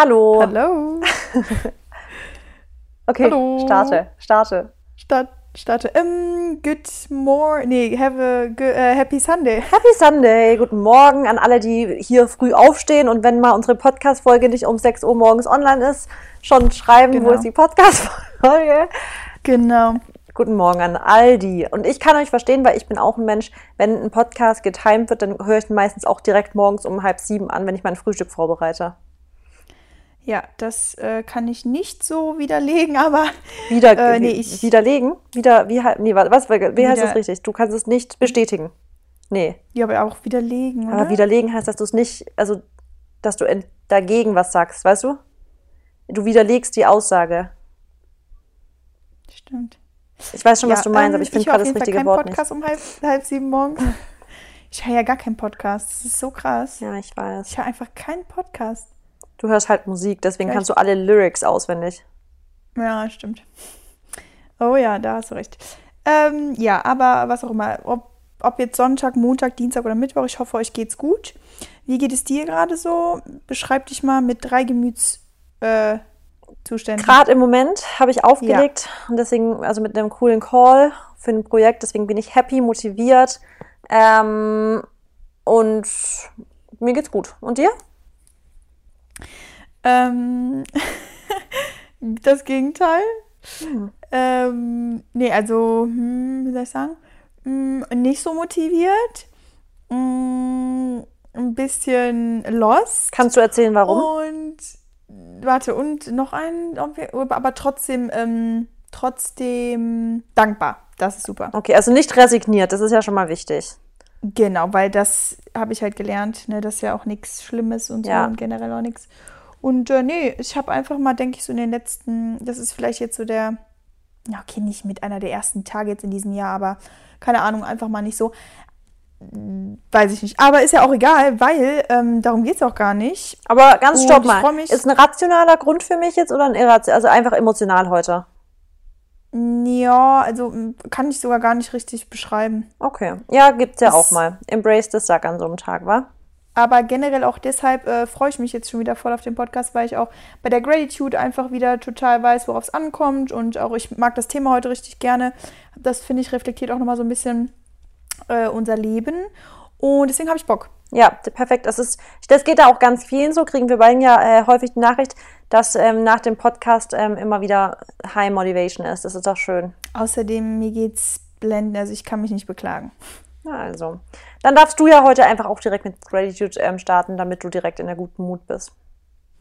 Hallo. Hallo. Okay, hallo. Starte. Starte. Happy Sunday. Happy Sunday. Guten Morgen an alle, die hier früh aufstehen und wenn mal unsere Podcast-Folge nicht um 6 Uhr morgens online ist, schon schreiben, genau, wo ist die Podcast-Folge. Genau. Guten Morgen an all die. Und ich kann euch verstehen, weil ich bin auch ein Mensch, wenn ein Podcast getimed wird, dann höre ich ihn meistens auch direkt morgens um 6:30 an, wenn ich mein Frühstück vorbereite. Ja, das kann ich nicht so widerlegen, aber... Wie heißt das richtig? Du kannst es nicht bestätigen. Nee. Ja, aber auch widerlegen, oder? Aber widerlegen heißt, dass du es nicht, also, dass du dagegen was sagst, weißt du? Du widerlegst die Aussage. Stimmt. Ich weiß schon, was du meinst, aber ich finde gerade das richtige Wort nicht. Ich höre auf jeden Fall keinen Podcast um 6:30 morgens. Ich höre ja gar keinen Podcast, das ist so krass. Ja, ich weiß. Ich höre einfach keinen Podcast. Du hörst halt Musik, deswegen kannst du alle Lyrics auswendig. Ja, stimmt. Oh ja, da hast du recht. Ja, aber was auch immer, ob jetzt Sonntag, Montag, Dienstag oder Mittwoch, ich hoffe, euch geht's gut. Wie geht es dir gerade so? Beschreib dich mal mit 3 Gemütszuständen. Gerade im Moment habe ich aufgelegt und deswegen, also mit einem coolen Call für ein Projekt, deswegen bin ich happy, motiviert und mir geht's gut. Und dir? Das Gegenteil. Wie soll ich sagen? Nicht so motiviert. Ein bisschen lost. Kannst du erzählen, warum? Und noch ein, aber trotzdem dankbar. Das ist super. Okay, also nicht resigniert, das ist ja schon mal wichtig. Genau, weil das habe ich halt gelernt, ne, das ist ja auch nichts Schlimmes und so und generell auch nichts. Und ich habe einfach mal, denke ich, so in den letzten, das ist vielleicht jetzt so der, nicht mit einer der ersten Tage jetzt in diesem Jahr, aber keine Ahnung, einfach mal nicht so, weiß ich nicht. Aber ist ja auch egal, weil darum geht es auch gar nicht. Aber ganz stopp mal, ist ein rationaler Grund für mich jetzt oder ein irrationaler, also einfach emotional heute? Ja, also kann ich sogar gar nicht richtig beschreiben. Okay, ja, gibt's ja das auch mal. Embrace the Suck an so einem Tag, wa? Aber generell auch deshalb freue ich mich jetzt schon wieder voll auf den Podcast, weil ich auch bei der Gratitude einfach wieder total weiß, worauf es ankommt. Und auch ich mag das Thema heute richtig gerne. Das, finde ich, reflektiert auch nochmal so ein bisschen unser Leben. Und deswegen habe ich Bock. Ja, perfekt. Das geht da auch ganz vielen so. Kriegen wir beiden ja häufig die Nachricht, dass nach dem Podcast immer wieder High Motivation ist. Das ist doch schön. Außerdem, mir geht's blendend. Also ich kann mich nicht beklagen. Also, dann darfst du ja heute einfach auch direkt mit Gratitude starten, damit du direkt in der guten Mut bist.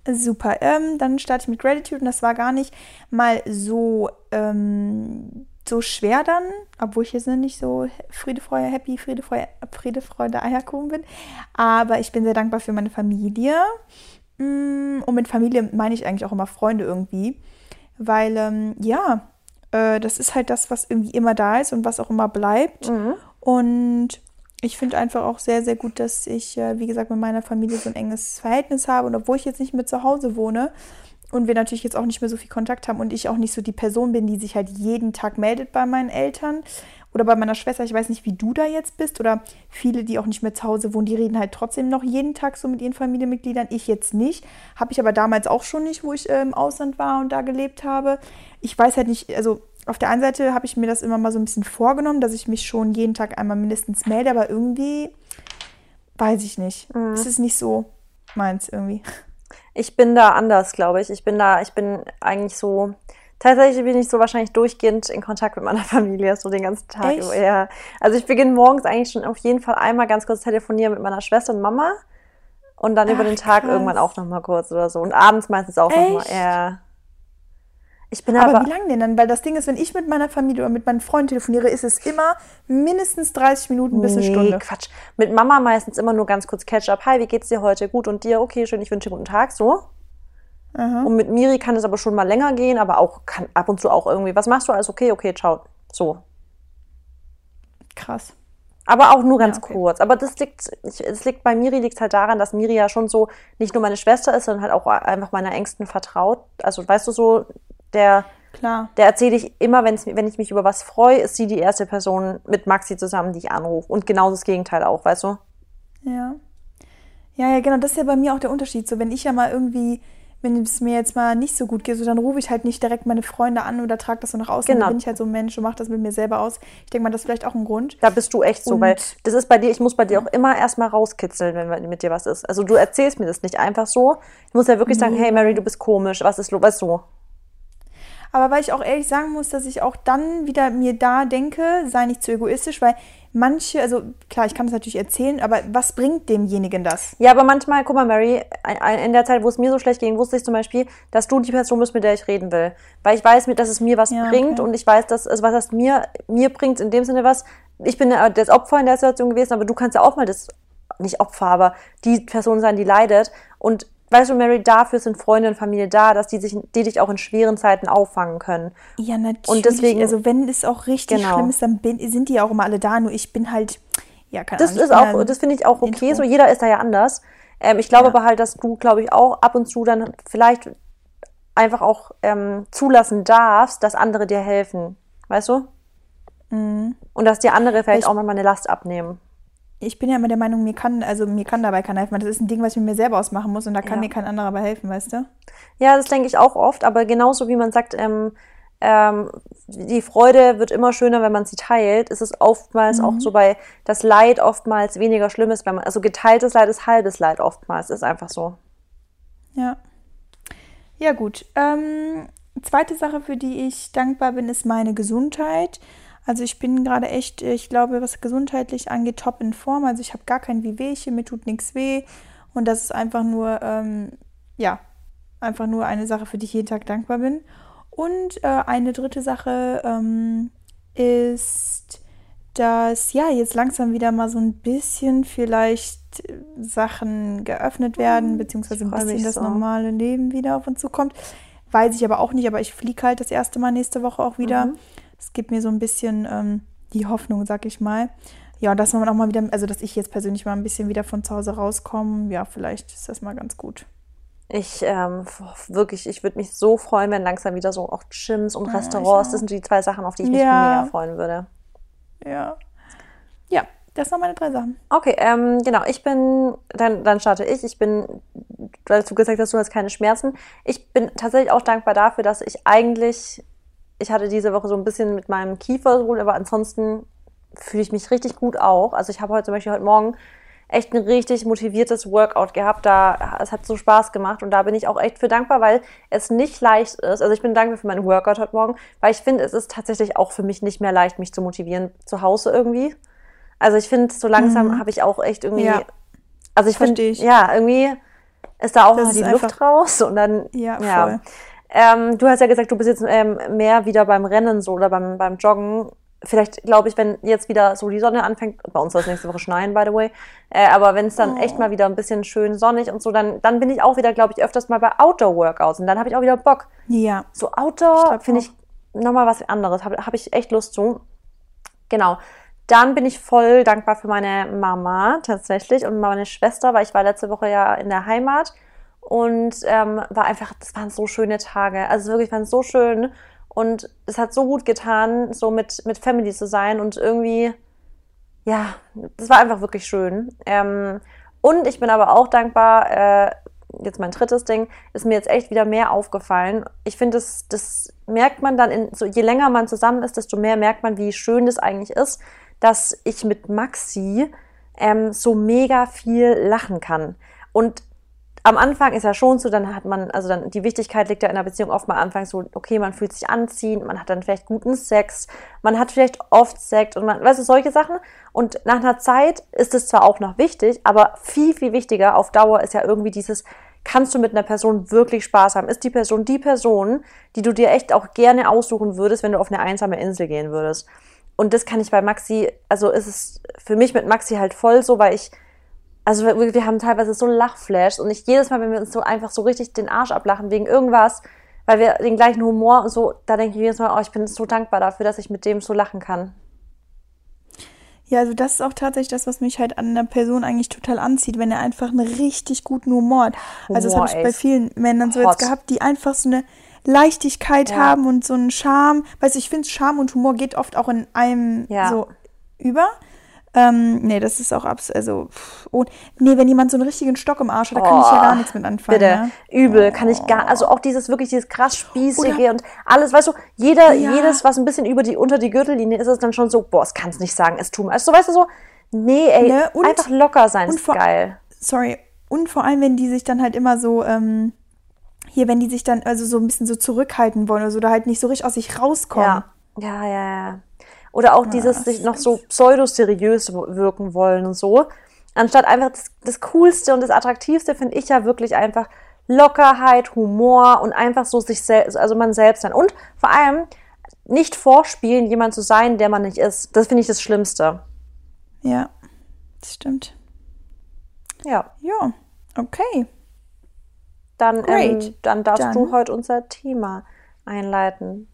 Super, dann starte ich mit Gratitude und das war gar nicht mal so, so schwer dann, obwohl ich jetzt nicht so Friede, Freude, Eierkuchen bin, aber ich bin sehr dankbar für meine Familie und mit Familie meine ich eigentlich auch immer Freunde irgendwie, weil das ist halt das, was irgendwie immer da ist und was auch immer bleibt. Mhm. Und ich finde einfach auch sehr, sehr gut, dass ich, wie gesagt, mit meiner Familie so ein enges Verhältnis habe. Und obwohl ich jetzt nicht mehr zu Hause wohne und wir natürlich jetzt auch nicht mehr so viel Kontakt haben und ich auch nicht so die Person bin, die sich halt jeden Tag meldet bei meinen Eltern oder bei meiner Schwester. Ich weiß nicht, wie du da jetzt bist. Oder viele, die auch nicht mehr zu Hause wohnen, die reden halt trotzdem noch jeden Tag so mit ihren Familienmitgliedern. Ich jetzt nicht. Habe ich aber damals auch schon nicht, wo ich im Ausland war und da gelebt habe. Ich weiß halt nicht, also... Auf der einen Seite habe ich mir das immer mal so ein bisschen vorgenommen, dass ich mich schon jeden Tag einmal mindestens melde, aber irgendwie weiß ich nicht. Es ist nicht so meins irgendwie. Ich bin da anders, glaube ich. Tatsächlich bin ich so wahrscheinlich durchgehend in Kontakt mit meiner Familie, so den ganzen Tag. Echt? Ja. Also ich beginne morgens eigentlich schon auf jeden Fall einmal ganz kurz telefonieren mit meiner Schwester und Mama und dann über den Tag irgendwann auch nochmal kurz oder so. Und abends meistens auch nochmal. Ja. Ich bin aber wie lange denn dann? Weil das Ding ist, wenn ich mit meiner Familie oder mit meinen Freunden telefoniere, ist es immer mindestens 30 Minuten bis eine Stunde. Quatsch. Mit Mama meistens immer nur ganz kurz Catch-up. Hi, wie geht's dir heute? Gut und dir? Okay, schön, ich wünsche dir guten Tag, so. Aha. Und mit Miri kann es aber schon mal länger gehen, aber auch kann ab und zu auch irgendwie, was machst du? Alles okay, ciao. So. Krass. Aber auch nur ganz kurz. Aber das liegt bei Miri liegt halt daran, dass Miri ja schon so nicht nur meine Schwester ist, sondern halt auch einfach meiner engsten vertraut. Also weißt du so... Der erzähle ich immer, wenn ich mich über was freue, ist sie die erste Person mit Maxi zusammen, die ich anrufe. Und genau das Gegenteil auch, weißt du? Ja. Ja, genau, das ist ja bei mir auch der Unterschied. So, wenn ich ja mal irgendwie wenn es mir jetzt mal nicht so gut geht, so, dann rufe ich halt nicht direkt meine Freunde an oder trage das so nach außen. Genau. Dann bin ich halt so ein Mensch und mache das mit mir selber aus. Ich denke mal, das ist vielleicht auch ein Grund. Da bist du echt so, weil das ist bei dir, ich muss bei dir auch immer erstmal rauskitzeln, wenn mit dir was ist. Also du erzählst mir das nicht einfach so. Ich muss ja wirklich sagen, hey Mary, du bist komisch, was ist los, was so. Aber weil ich auch ehrlich sagen muss, dass ich auch dann wieder mir da denke, sei nicht zu egoistisch, weil manche, also klar, ich kann es natürlich erzählen, aber was bringt demjenigen das? Ja, aber manchmal, guck mal Mary, in der Zeit, wo es mir so schlecht ging, wusste ich zum Beispiel, dass du die Person bist, mit der ich reden will. Weil ich weiß, dass es mir was bringt und ich weiß, dass es was das mir bringt, in dem Sinne was, ich bin das Opfer in der Situation gewesen, aber du kannst ja auch mal das, nicht Opfer, aber die Person sein, die leidet. Und weißt du, Mary, dafür sind Freunde und Familie da, dass die dich auch in schweren Zeiten auffangen können. Ja, natürlich. Und deswegen, also wenn es auch richtig schlimm ist, dann sind die ja auch immer alle da, nur ich bin halt, ja, keine Ahnung. Das finde ich auch okay, so jeder ist da ja anders. Ich glaube aber halt, dass du, glaube ich, auch ab und zu dann vielleicht einfach auch zulassen darfst, dass andere dir helfen, weißt du? Mhm. Und dass dir andere vielleicht auch manchmal eine Last abnehmen. Ich bin ja immer der Meinung, mir kann dabei keiner helfen. Das ist ein Ding, was ich mir selber ausmachen muss und da kann mir kein anderer dabei helfen, weißt du? Ja, das denke ich auch oft, aber genauso wie man sagt, die Freude wird immer schöner, wenn man sie teilt, ist es oftmals auch so, bei das Leid oftmals weniger schlimm ist, wenn man, also geteiltes Leid ist halbes Leid oftmals, ist einfach so. Ja. Ja, gut. Zweite Sache, für die ich dankbar bin, ist meine Gesundheit. Also ich bin gerade echt, ich glaube, was gesundheitlich angeht, top in Form. Also ich habe gar kein Wehwehchen, mir tut nichts weh. Und das ist einfach nur, eine Sache, für die ich jeden Tag dankbar bin. Und eine dritte Sache ist, dass ja jetzt langsam wieder mal so ein bisschen vielleicht Sachen geöffnet werden, beziehungsweise ein bisschen das normale Leben wieder auf uns zukommt. Weiß ich aber auch nicht, aber ich fliege halt das erste Mal nächste Woche auch wieder. Mhm. Es gibt mir so ein bisschen die Hoffnung, sag ich mal. Ja, dass man auch mal wieder, also dass ich jetzt persönlich mal ein bisschen wieder von zu Hause rauskomme. Ja, vielleicht ist das mal ganz gut. Ich würde mich so freuen, wenn langsam wieder so auch Gyms und Restaurants, das sind die zwei Sachen, auf die ich mich mega freuen würde. Ja. Ja, das waren meine drei Sachen. Okay, genau, ich bin, dann starte ich. Ich bin, weil du gesagt hast, du hast keine Schmerzen. Ich bin tatsächlich auch dankbar dafür, dass ich hatte diese Woche so ein bisschen mit meinem Kiefer wohl, aber ansonsten fühle ich mich richtig gut auch. Also ich habe heute Morgen echt ein richtig motiviertes Workout gehabt. Es hat so Spaß gemacht und da bin ich auch echt für dankbar, weil es nicht leicht ist. Also ich bin dankbar für meinen Workout heute Morgen, weil ich finde, es ist tatsächlich auch für mich nicht mehr leicht, mich zu motivieren zu Hause irgendwie. Also ich finde, so langsam habe ich auch echt irgendwie... Ja. Also ich finde, ja, irgendwie ist da auch noch die Luft raus und dann... Ja, voll. Ja. Du hast ja gesagt, du bist jetzt mehr wieder beim Rennen so oder beim Joggen. Vielleicht, glaube ich, wenn jetzt wieder so die Sonne anfängt, bei uns soll es nächste Woche schneien, by the way, aber wenn es dann echt mal wieder ein bisschen schön sonnig und so, dann bin ich auch wieder, glaube ich, öfters mal bei Outdoor-Workouts und dann habe ich auch wieder Bock. Ja. So Outdoor finde ich nochmal was anderes, hab ich echt Lust zu. Genau. Dann bin ich voll dankbar für meine Mama tatsächlich und meine Schwester, weil ich war letzte Woche ja in der Heimat. Und das waren so schöne Tage. Also wirklich, waren so schön. Und es hat so gut getan, so mit Family zu sein. Und irgendwie, ja, das war einfach wirklich schön. Und ich bin aber auch dankbar, jetzt mein drittes Ding, ist mir jetzt echt wieder mehr aufgefallen. Ich finde, das merkt man dann, je länger man zusammen ist, desto mehr merkt man, wie schön das eigentlich ist, dass ich mit Maxi so mega viel lachen kann. Und am Anfang ist ja schon so, dann hat man, also dann die Wichtigkeit liegt ja in der Beziehung oft mal am Anfang so, okay, man fühlt sich anziehend, man hat dann vielleicht guten Sex, man hat vielleicht oft Sex und man, weißt du, solche Sachen. Und nach einer Zeit ist es zwar auch noch wichtig, aber viel, viel wichtiger auf Dauer ist ja irgendwie dieses, kannst du mit einer Person wirklich Spaß haben? Ist die Person, die du dir echt auch gerne aussuchen würdest, wenn du auf eine einsame Insel gehen würdest? Und das kann ich bei Maxi, also ist es für mich mit Maxi halt voll so, weil also wir haben teilweise so Lachflashs und jedes Mal, wenn wir uns so einfach so richtig den Arsch ablachen wegen irgendwas, weil wir den gleichen Humor und so, da denke ich jedes Mal, ich bin so dankbar dafür, dass ich mit dem so lachen kann. Ja, also das ist auch tatsächlich das, was mich halt an einer Person eigentlich total anzieht, wenn er einfach einen richtig guten Humor hat. Also das habe ich bei vielen Männern so jetzt gehabt, die einfach so eine Leichtigkeit haben und so einen Charme. Weißt du, ich finde, Charme und Humor geht oft auch in einem so über. Nee, das ist auch nee, wenn jemand so einen richtigen Stock im Arsch hat, da kann ich ja gar nichts mit anfangen. Bitte, ne? Übel, kann ich gar, also auch dieses wirklich, dieses krass Spießige und alles, weißt du, jedes, was ein bisschen unter die Gürtellinie ist, ist dann schon so, boah, das kann's nicht sagen, es tut mir, also weißt du so, nee, ey, ne? Und einfach locker sein ist geil. Sorry, und vor allem, wenn die sich dann halt immer so, wenn die sich dann also so ein bisschen so zurückhalten wollen oder so, da halt nicht so richtig aus sich rauskommen. Ja. Oder auch dieses sich noch so pseudo-seriös wirken wollen und so. Anstatt einfach das Coolste und das Attraktivste finde ich ja wirklich einfach Lockerheit, Humor und einfach so sich selbst, also man selbst sein. Und vor allem nicht vorspielen, jemand zu sein, der man nicht ist. Das finde ich das Schlimmste. Ja, das stimmt. Ja. Ja, okay. Dann darfst du heute unser Thema einleiten.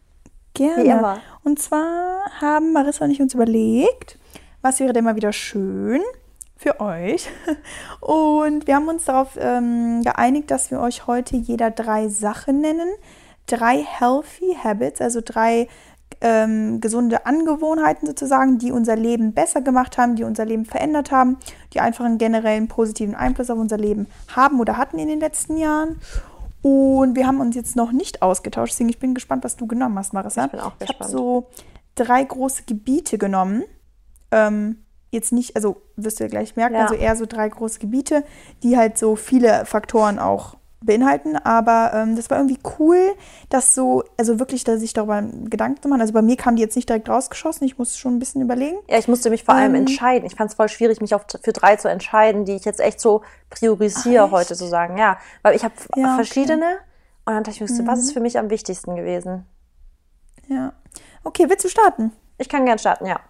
Gerne. Wie immer. Und zwar haben Marissa und ich uns überlegt, was wäre denn mal wieder schön für euch. Und wir haben uns darauf geeinigt, dass wir euch heute jeder 3 Sachen nennen. 3 Healthy Habits, also 3 gesunde Angewohnheiten sozusagen, die unser Leben besser gemacht haben, die unser Leben verändert haben, die einfach einen generellen positiven Einfluss auf unser Leben haben oder hatten in den letzten Jahren. Und wir haben uns jetzt noch nicht ausgetauscht, deswegen ich bin gespannt, was du genommen hast, Marissa. Ich bin auch gespannt. Ich habe so 3 große Gebiete genommen. Jetzt nicht, also wirst du ja gleich merken, also eher so 3 große Gebiete, die halt so viele Faktoren auch beinhalten. Aber das war irgendwie cool, dass so, also wirklich, dass ich darüber Gedanken zu machen. Also bei mir kamen die jetzt nicht direkt rausgeschossen, ich musste schon ein bisschen überlegen. Ja, ich musste mich vor allem entscheiden. Ich fand es voll schwierig, mich für 3 zu entscheiden, die ich jetzt echt so priorisiere heute zu sagen. Ja, weil ich habe verschiedene und dann dachte ich, was ist für mich am wichtigsten gewesen? Ja. Okay, willst du starten? Ich kann gern starten, ja.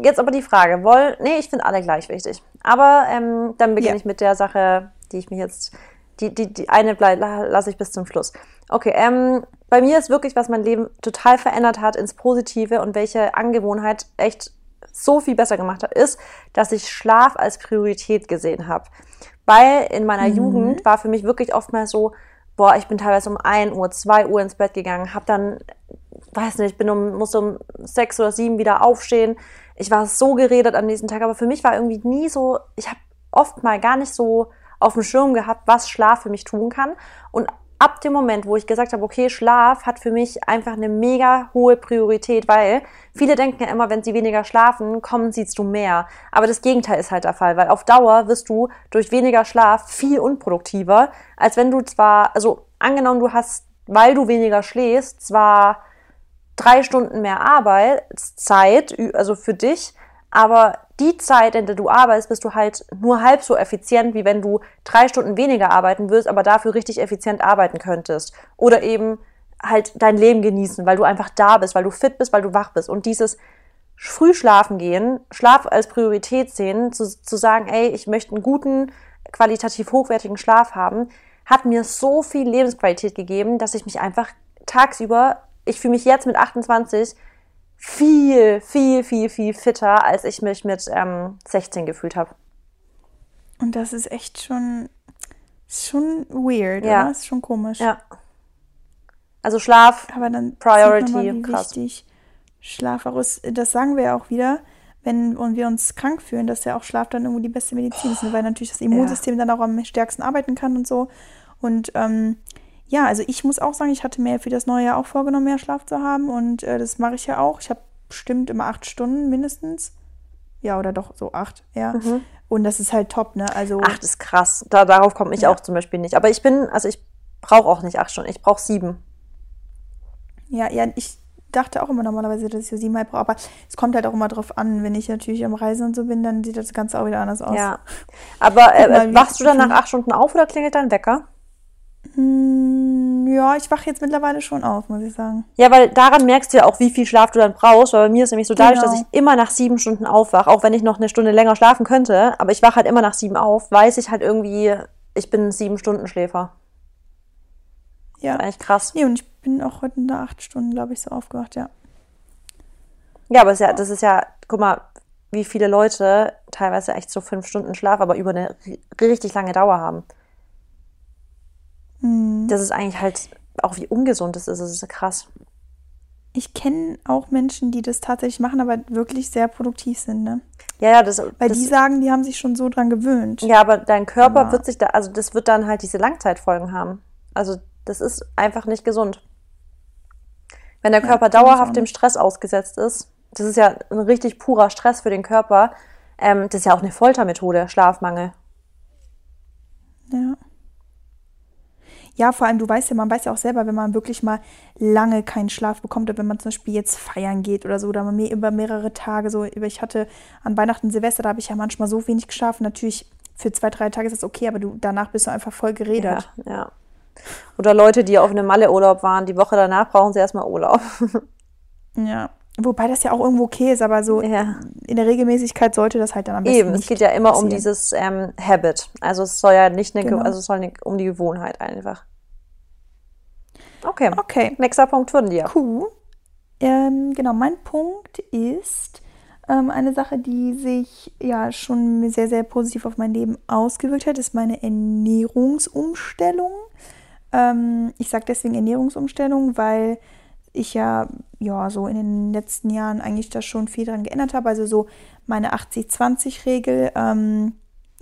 Jetzt aber die Frage. Ich finde alle gleich wichtig. Aber dann beginne ich mit der Sache, die ich mich jetzt... Die eine lasse ich bis zum Schluss. Okay, bei mir ist wirklich, was mein Leben total verändert hat ins Positive und welche Angewohnheit echt so viel besser gemacht hat, ist, dass ich Schlaf als Priorität gesehen habe. Weil in meiner Jugend war für mich wirklich oftmals so, ich bin teilweise um 1 Uhr, 2 Uhr ins Bett gegangen, habe dann, musste um 6 oder 7 wieder aufstehen. Ich war so geredet am nächsten Tag, aber für mich war irgendwie nie so, ich habe oft mal gar nicht so auf dem Schirm gehabt, was Schlaf für mich tun kann. Und ab dem Moment, wo ich gesagt habe, okay, Schlaf hat für mich einfach eine mega hohe Priorität, weil viele denken ja immer, wenn sie weniger schlafen, siehst du mehr. Aber das Gegenteil ist halt der Fall, weil auf Dauer wirst du durch weniger Schlaf viel unproduktiver, als wenn du zwar, also angenommen, du hast, weil du weniger schläfst, zwar 3 Stunden mehr Arbeitszeit, also für dich, aber die Zeit, in der du arbeitest, bist du halt nur halb so effizient, wie wenn du 3 Stunden weniger arbeiten würdest, aber dafür richtig effizient arbeiten könntest. Oder eben halt dein Leben genießen, weil du einfach da bist, weil du fit bist, weil du wach bist. Und dieses früh schlafen gehen, Schlaf als Priorität sehen, zu sagen, ey, ich möchte einen guten, qualitativ hochwertigen Schlaf haben, hat mir so viel Lebensqualität gegeben, dass ich mich einfach tagsüber, ich fühle mich jetzt mit 28, viel, viel, viel, viel fitter, als ich mich mit 16 gefühlt habe. Und das ist echt schon weird, ja. Oder? Ist schon komisch. Ja. Also Schlaf, aber dann Priority, sieht man mal, wie krass. Wichtig Schlaf auch ist. Das sagen wir ja auch wieder, wenn wir uns krank fühlen, dass ja auch Schlaf dann irgendwo die beste Medizin ist, weil natürlich das Immunsystem dann auch am stärksten arbeiten kann und so. Und ja, also ich muss auch sagen, ich hatte mir für das neue Jahr auch vorgenommen, mehr Schlaf zu haben und das mache ich ja auch. Ich habe bestimmt immer 8 Stunden mindestens. Ja, oder doch so 8, ja. Mhm. Und das ist halt top, ne? Also 8 ist krass. Darauf komme ich auch zum Beispiel nicht. Aber ich brauche auch nicht 8 Stunden, ich brauche 7. Ja, ich dachte auch immer normalerweise, dass ich so 7 brauche. Aber es kommt halt auch immer drauf an, wenn ich natürlich am Reisen und so bin, dann sieht das Ganze auch wieder anders aus. Ja, aber wachst du dann nach 8 Stunden auf oder klingelt dein Wecker? Ja, ich wache jetzt mittlerweile schon auf, muss ich sagen. Ja, weil daran merkst du ja auch, wie viel Schlaf du dann brauchst, weil bei mir ist nämlich so dadurch, dass ich immer nach 7 Stunden aufwache, auch wenn ich noch eine Stunde länger schlafen könnte, aber ich wache halt immer nach 7 auf, weiß ich halt irgendwie, ich bin ein 7-Stunden-Schläfer. Ja. Das ist eigentlich krass. Nee, und ich bin auch heute nach 8 Stunden, glaube ich, so aufgewacht, ja. Ja, aber das ist ja, guck mal, wie viele Leute teilweise echt so 5 Stunden Schlaf, aber über eine richtig lange Dauer haben. Das ist eigentlich halt auch, wie ungesund es ist. Das ist krass. ich kenne auch Menschen, die das tatsächlich machen, aber wirklich sehr produktiv sind, ne? Ja, das... Weil das, die sagen, die haben sich schon so dran gewöhnt. Ja, aber dein Körper wird sich da... Also das wird dann halt diese Langzeitfolgen haben. Also das ist einfach nicht gesund. Wenn der Körper dauerhaft dem Stress ausgesetzt ist, das ist ja ein richtig purer Stress für den Körper, das ist ja auch eine Foltermethode, Schlafmangel. Ja. Ja, vor allem, du weißt ja, man weiß ja auch selber, wenn man wirklich mal lange keinen Schlaf bekommt, oder wenn man zum Beispiel jetzt feiern geht oder so, oder man über mehrere Tage so, ich hatte an Weihnachten, Silvester, da habe ich ja manchmal so wenig geschlafen, natürlich für 2, 3 Tage ist das okay, aber du danach bist du einfach voll gerädert. Ja, ja. Oder Leute, die auf einem Malle-Urlaub waren, die Woche danach brauchen sie erstmal Urlaub. Ja, wobei das ja auch irgendwo okay ist, aber so in der Regelmäßigkeit sollte das halt dann am besten nicht passieren. Es geht ja immer um dieses Habit. Also es soll ja nicht eine, also es soll um die Gewohnheit einfach. Okay. Nächster Punkt von dir. Cool. Genau, mein Punkt ist eine Sache, die sich ja schon sehr, sehr positiv auf mein Leben ausgewirkt hat, ist meine Ernährungsumstellung. Ich sage deswegen Ernährungsumstellung, weil ich ja so in den letzten Jahren eigentlich da schon viel dran geändert habe. Also so meine 80-20-Regel,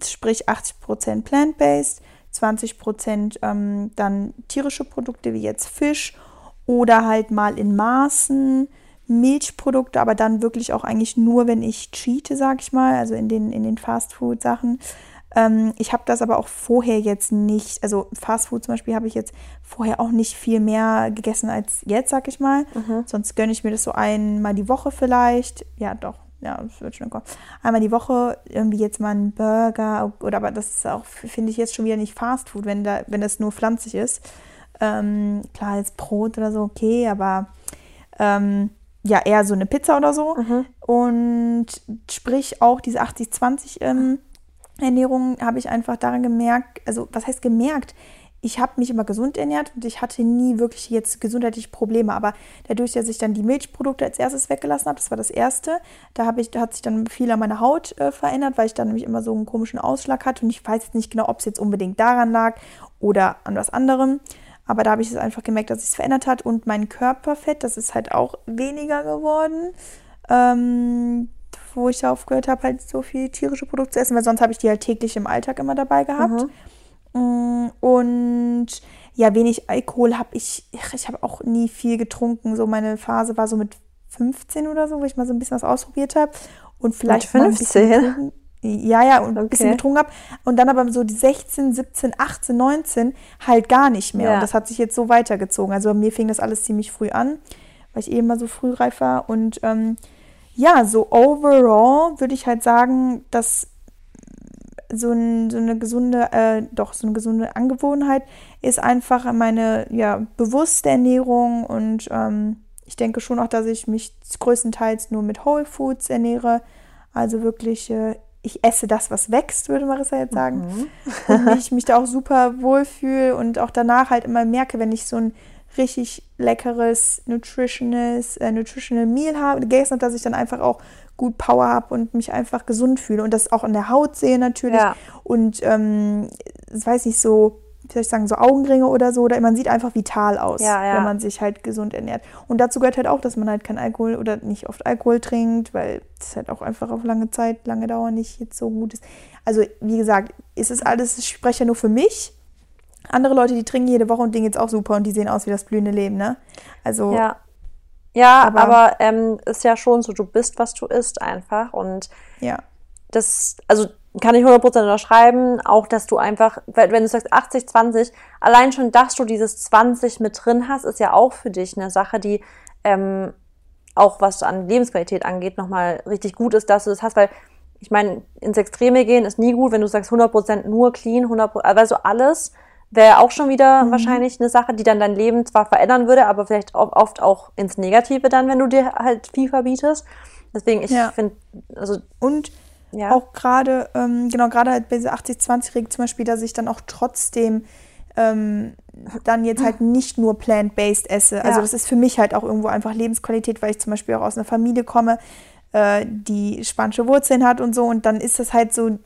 sprich 80% plant-based, 20% dann tierische Produkte wie jetzt Fisch oder halt mal in Maßen Milchprodukte, aber dann wirklich auch eigentlich nur, wenn ich cheate, sag ich mal, also in den Fastfood-Sachen. Ich habe das aber auch vorher jetzt nicht, also Fastfood zum Beispiel habe ich jetzt vorher auch nicht viel mehr gegessen als jetzt, sag ich mal. Mhm. Sonst gönne ich mir das so einmal die Woche vielleicht. Ja, doch. Ja, das wird schon kommen. Einmal die Woche irgendwie jetzt mal einen Burger oder aber das ist auch, finde ich, jetzt schon wieder nicht Fastfood, wenn das nur pflanzlich ist. Klar, jetzt Brot oder so, okay, aber ja, eher so eine Pizza oder so. Mhm. Und sprich auch diese 80-20 Ernährung habe ich einfach daran gemerkt, also was heißt gemerkt? Ich habe mich immer gesund ernährt und ich hatte nie wirklich jetzt gesundheitliche Probleme, aber dadurch, dass ich dann die Milchprodukte als erstes weggelassen habe, das war das Erste, da hat sich dann viel an meiner Haut verändert, weil ich dann nämlich immer so einen komischen Ausschlag hatte und ich weiß jetzt nicht genau, ob es jetzt unbedingt daran lag oder an was anderem, aber da habe ich es einfach gemerkt, dass es verändert hat und mein Körperfett, das ist halt auch weniger geworden, wo ich aufgehört habe, halt so viel tierische Produkte zu essen, weil sonst habe ich die halt täglich im Alltag immer dabei gehabt. Mhm. Und ja, wenig Alkohol habe ich, habe auch nie viel getrunken, so meine Phase war so mit 15 oder so, wo ich mal so ein bisschen was ausprobiert habe und vielleicht mit 15? Ja, und ein bisschen getrunken habe und dann aber so die 16, 17, 18, 19 halt gar nicht mehr und das hat sich jetzt so weitergezogen, also bei mir fing das alles ziemlich früh an, weil ich eh immer so frühreif war und ja, so overall würde ich halt sagen, dass so eine gesunde Angewohnheit ist einfach meine bewusste Ernährung und ich denke schon auch, dass ich mich größtenteils nur mit Whole Foods ernähre, also wirklich ich esse das, was wächst, würde Marissa jetzt sagen, und ich mich da auch super wohlfühle und auch danach halt immer merke, wenn ich so ein richtig leckeres Nutritional Meal habe gegessen, dass ich dann einfach auch gut Power habe und mich einfach gesund fühle und das auch in der Haut sehe natürlich und weiß nicht, so, wie soll ich sagen, so Augenringe oder so, oder man sieht einfach vital aus, wenn man sich halt gesund ernährt und dazu gehört halt auch, dass man halt keinen Alkohol oder nicht oft Alkohol trinkt, weil das halt auch einfach auf lange Dauer nicht jetzt so gut ist, also wie gesagt, ist es alles, ich spreche ja nur für mich. Andere Leute, die trinken jede Woche und denen geht's auch super und die sehen aus wie das blühende Leben, ne? Also ja, aber ist ja schon so, du bist, was du isst einfach und das, also kann ich 100% unterschreiben, auch dass du einfach, wenn du sagst 80-20, allein schon, dass du dieses 20 mit drin hast, ist ja auch für dich eine Sache, die auch was an Lebensqualität angeht, nochmal richtig gut ist, dass du das hast, weil ich meine, ins Extreme gehen ist nie gut, wenn du sagst 100% nur clean, 100%, also alles, wäre auch schon wieder wahrscheinlich eine Sache, die dann dein Leben zwar verändern würde, aber vielleicht oft auch ins Negative dann, wenn du dir halt viel verbietest. Deswegen, ich finde, also... Und auch gerade, gerade halt bei dieser 80-20-Regel zum Beispiel, dass ich dann auch trotzdem dann jetzt halt nicht nur plant-based esse. Also das ist für mich halt auch irgendwo einfach Lebensqualität, weil ich zum Beispiel auch aus einer Familie komme, die spanische Wurzeln hat und so. Und dann ist das halt so...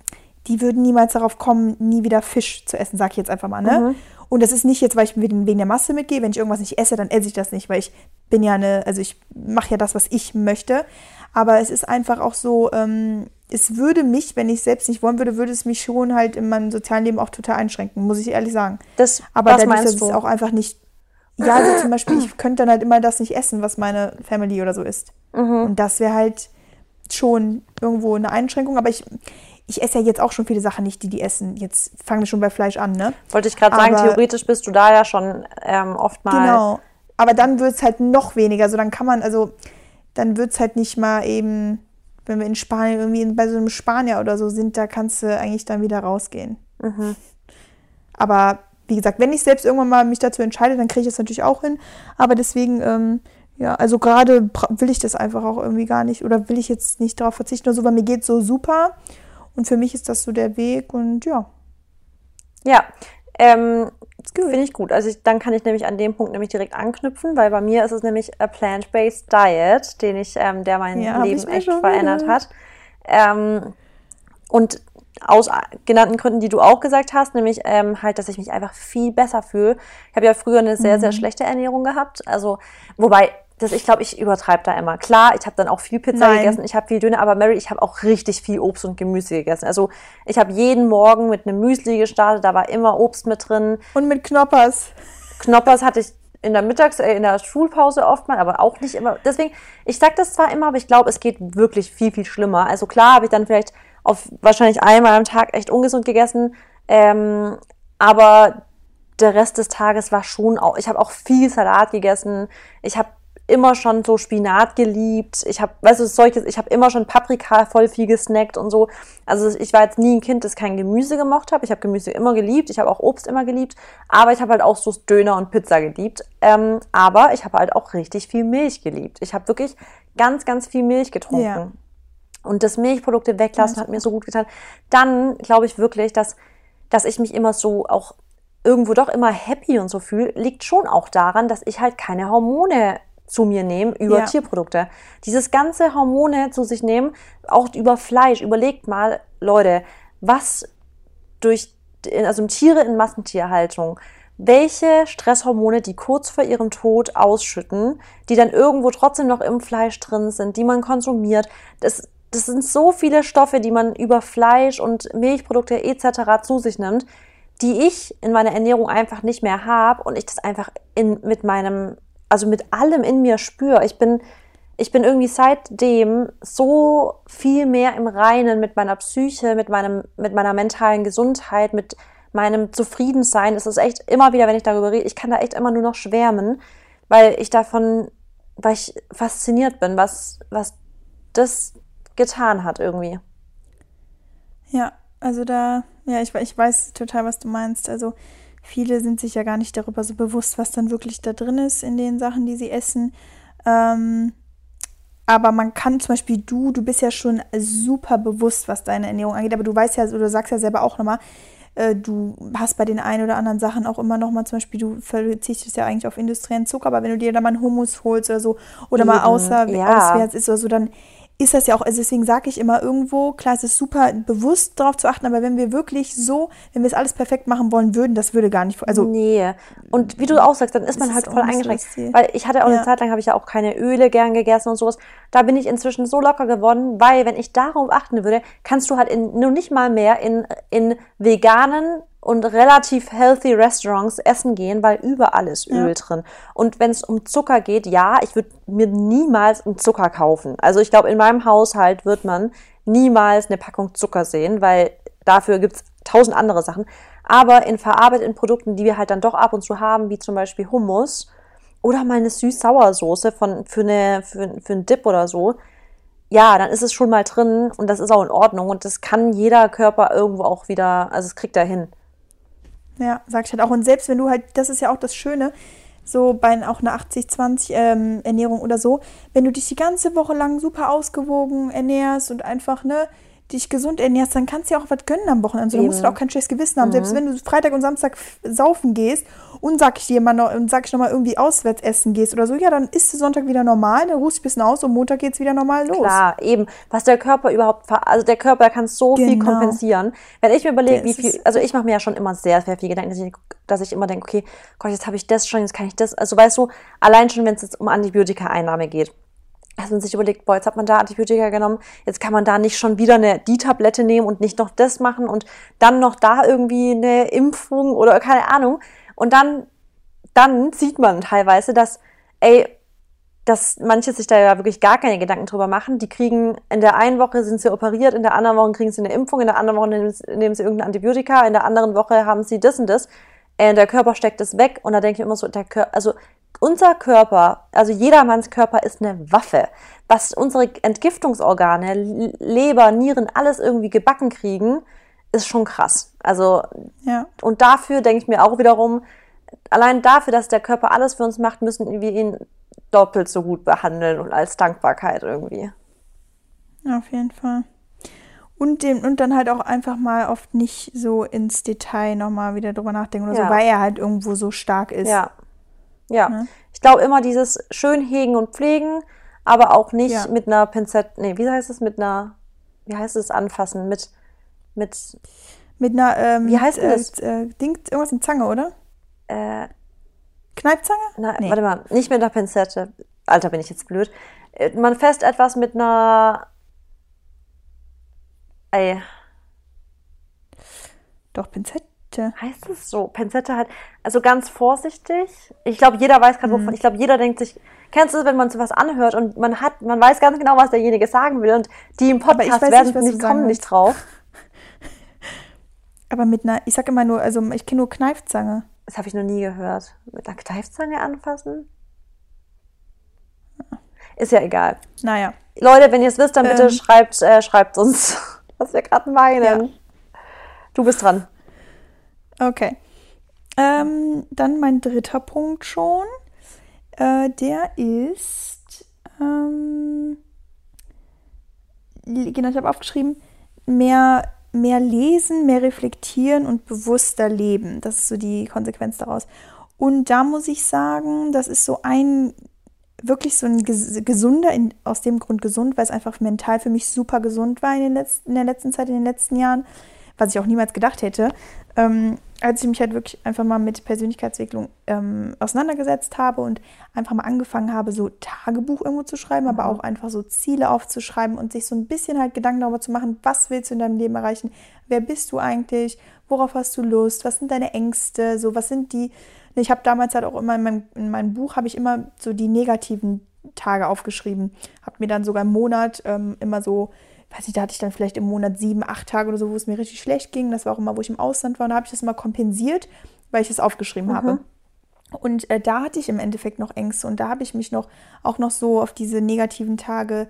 Die würden niemals darauf kommen, nie wieder Fisch zu essen, sag ich jetzt einfach mal, ne? Mhm. Und das ist nicht jetzt, weil ich wegen der Masse mitgehe. Wenn ich irgendwas nicht esse, dann esse ich das nicht, weil ich bin ja also ich mache ja das, was ich möchte. Aber es ist einfach auch so, es würde mich, wenn ich es selbst nicht wollen würde, würde es mich schon halt in meinem sozialen Leben auch total einschränken, muss ich ehrlich sagen. Aber dadurch, dass es auch einfach nicht, ja, also zum Beispiel, ich könnte dann halt immer das nicht essen, was meine Family oder so isst. Mhm. Und das wäre halt schon irgendwo eine Einschränkung, aber ich esse ja jetzt auch schon viele Sachen nicht, die essen. Jetzt fangen wir schon bei Fleisch an, ne? Wollte ich gerade sagen, theoretisch bist du da ja schon oft mal... Genau, aber dann wird es halt noch weniger. Also dann kann man, dann wird es halt nicht mal eben, wenn wir in Spanien irgendwie bei so einem Spanier oder so sind, da kannst du eigentlich dann wieder rausgehen. Mhm. Aber wie gesagt, wenn ich selbst irgendwann mal mich dazu entscheide, dann kriege ich das natürlich auch hin. Aber deswegen... ja, also gerade will ich das einfach auch irgendwie gar nicht oder will ich jetzt nicht darauf verzichten oder so, weil mir geht es so super und für mich ist das so der Weg und ja. Ja, finde ich gut. Also dann kann ich nämlich an dem Punkt nämlich direkt anknüpfen, weil bei mir ist es nämlich a plant-based diet, der mein Leben echt verändert hat. Und aus genannten Gründen, die du auch gesagt hast, nämlich halt, dass ich mich einfach viel besser fühle. Ich habe ja früher eine sehr, sehr schlechte Ernährung gehabt, also wobei... Ich glaube, ich übertreibe da immer. Klar, ich habe dann auch viel Pizza gegessen, ich habe viel Döner, aber Mary, ich habe auch richtig viel Obst und Gemüse gegessen. Also ich habe jeden Morgen mit einem Müsli gestartet, da war immer Obst mit drin. Und mit Knoppers. Knoppers hatte ich in der Schulpause oft mal, aber auch nicht immer. Deswegen, ich sage das zwar immer, aber ich glaube, es geht wirklich viel, viel schlimmer. Also klar habe ich dann vielleicht wahrscheinlich einmal am Tag echt ungesund gegessen, aber der Rest des Tages war schon auch, ich habe auch viel Salat gegessen, ich habe immer schon so Spinat geliebt. Ich habe, ich habe immer schon Paprika voll viel gesnackt und so. Also ich war jetzt nie ein Kind, das kein Gemüse gemocht habe. Ich habe Gemüse immer geliebt. Ich habe auch Obst immer geliebt. Aber ich habe halt auch so Döner und Pizza geliebt. Aber ich habe halt auch richtig viel Milch geliebt. Ich habe wirklich ganz, ganz viel Milch getrunken. Ja. Und das Milchprodukte weglassen hat mir so gut getan. Dann glaube ich wirklich, dass ich mich immer so auch irgendwo doch immer happy und so fühle, liegt schon auch daran, dass ich halt keine Hormone zu mir nehmen über Tierprodukte. Dieses ganze Hormone zu sich nehmen, auch über Fleisch. Überlegt mal, Leute, was also Tiere in Massentierhaltung, welche Stresshormone die kurz vor ihrem Tod ausschütten, die dann irgendwo trotzdem noch im Fleisch drin sind, die man konsumiert. Das sind so viele Stoffe, die man über Fleisch und Milchprodukte etc. zu sich nimmt, die ich in meiner Ernährung einfach nicht mehr habe und ich das einfach mit allem in mir spüre. Ich bin irgendwie seitdem so viel mehr im Reinen mit meiner Psyche, mit meiner mentalen Gesundheit, mit meinem Zufriedensein. Es ist echt immer wieder, wenn ich darüber rede, ich kann da echt immer nur noch schwärmen, weil ich fasziniert bin, was das getan hat irgendwie. Ja, also ich weiß total, was du meinst. Also viele sind sich ja gar nicht darüber so bewusst, was dann wirklich da drin ist in den Sachen, die sie essen. Aber man kann zum Beispiel, du bist ja schon super bewusst, was deine Ernährung angeht. Aber du weißt ja, oder sagst ja selber auch nochmal, du hast bei den einen oder anderen Sachen auch immer nochmal, zum Beispiel, du verzichtest ja eigentlich auf industriellen Zucker, aber wenn du dir da mal einen Hummus holst oder so, oder mal auswärts isst oder so, dann ist das ja auch, also deswegen sage ich immer irgendwo, klar, es ist super bewusst darauf zu achten, aber wenn wir es alles perfekt machen wollen würden, das würde gar nicht, nee, und wie du auch sagst, dann ist man halt voll eingeschränkt, weil ich hatte auch eine Zeit lang, habe ich ja auch keine Öle gern gegessen und sowas, da bin ich inzwischen so locker geworden, weil wenn ich darauf achten würde, kannst du halt nur nicht mal mehr in veganen und relativ healthy Restaurants essen gehen, weil überall ist Öl drin. Und wenn es um Zucker geht, ich würde mir niemals einen Zucker kaufen. Also ich glaube, in meinem Haushalt wird man niemals eine Packung Zucker sehen, weil dafür gibt es 1000 andere Sachen. Aber in verarbeiteten Produkten, die wir halt dann doch ab und zu haben, wie zum Beispiel Hummus oder mal eine Süß-Sauersoße für einen Dip oder so, dann ist es schon mal drin und das ist auch in Ordnung. Und das kann jeder Körper irgendwo auch wieder, also es kriegt da hin. Ja, sag ich halt auch. Und selbst wenn du halt, das ist ja auch das Schöne, so bei auch einer 80-20 Ernährung oder so, wenn du dich die ganze Woche lang super ausgewogen ernährst und einfach, dich gesund ernährst, dann kannst du ja auch was gönnen am Wochenende. Also, da musst du auch kein schlechtes Gewissen haben. Mhm. Selbst wenn du Freitag und Samstag saufen gehst und sag ich nochmal irgendwie auswärts essen gehst oder so, ja, dann isst du Sonntag wieder normal, dann ruhst du ein bisschen aus und Montag geht's wieder normal los. Klar, eben. Was der Körper überhaupt, also der Körper kann so viel kompensieren. Wenn ich mir überlege, wie viel, also ich mache mir ja schon immer sehr, sehr viel Gedanken, dass ich immer denke, okay, Gott, jetzt habe ich das schon, jetzt kann ich das. Also weißt du, allein schon, wenn es jetzt um Antibiotika-Einnahme geht. Also wenn man sich überlegt, boah, jetzt hat man da Antibiotika genommen, jetzt kann man da nicht schon wieder die Tablette nehmen und nicht noch das machen und dann noch da irgendwie eine Impfung oder keine Ahnung. Und dann sieht man teilweise, dass manche sich da ja wirklich gar keine Gedanken drüber machen. Die kriegen, in der einen Woche sind sie operiert, in der anderen Woche kriegen sie eine Impfung, in der anderen Woche nehmen sie irgendein Antibiotika, in der anderen Woche haben sie das und das. Der Körper steckt es weg und da denke ich immer so, unser Körper, also jedermanns Körper ist eine Waffe. Was unsere Entgiftungsorgane, Leber, Nieren, alles irgendwie gebacken kriegen, ist schon krass. Also, ja. Und dafür denke ich mir auch wiederum, allein dafür, dass der Körper alles für uns macht, müssen wir ihn doppelt so gut behandeln und als Dankbarkeit irgendwie. Ja, auf jeden Fall. Und dann halt auch einfach mal oft nicht so ins Detail nochmal wieder drüber nachdenken oder so, weil er halt irgendwo so stark ist. Ja. Ja, ne? Ich glaube immer dieses schön hegen und pflegen, aber auch nicht mit einer Pinzette, anfassen, irgendwas in Zange, oder? Kneifzange? Nein, nee. Warte mal, nicht mit einer Pinzette. Alter, bin ich jetzt blöd. Man fässt etwas mit einer Doch, Pinzette. Heißt es so? Pinzette halt, also ganz vorsichtig. Ich glaube, jeder weiß gerade, wovon. Ich glaube, jeder denkt sich, kennst du das, wenn man so was anhört und man weiß ganz genau, was derjenige sagen will und die im Podcast kommen nicht drauf. Aber mit einer, ich sag immer nur, also ich kenne nur Kneifzange. Das habe ich noch nie gehört. Mit einer Kneifzange anfassen? Ist ja egal. Naja. Leute, wenn ihr es wisst, dann bitte schreibt uns, was wir gerade meinen. Ja. Du bist dran. Okay. Dann mein dritter Punkt schon. Der ist, genau, ich habe aufgeschrieben, mehr lesen, mehr reflektieren und bewusster leben. Das ist so die Konsequenz daraus. Und da muss ich sagen, das ist so aus dem Grund gesund, weil es einfach mental für mich super gesund war in den letzten Jahren, was ich auch niemals gedacht hätte. Als ich mich halt wirklich einfach mal mit Persönlichkeitsentwicklung auseinandergesetzt habe und einfach mal angefangen habe, so Tagebuch irgendwo zu schreiben, aber auch einfach so Ziele aufzuschreiben und sich so ein bisschen halt Gedanken darüber zu machen, was willst du in deinem Leben erreichen, wer bist du eigentlich, worauf hast du Lust, was sind deine Ängste, so was sind die, ich habe damals halt auch immer in meinem Buch habe ich immer so die negativen Tage aufgeschrieben, habe mir dann sogar im Monat immer so, weiß nicht, da hatte ich dann vielleicht im Monat 7, 8 Tage oder so, wo es mir richtig schlecht ging. Das war auch immer, wo ich im Ausland war. Und da habe ich das mal kompensiert, weil ich das aufgeschrieben habe. Und da hatte ich im Endeffekt noch Ängste. Und da habe ich mich auch noch so auf diese negativen Tage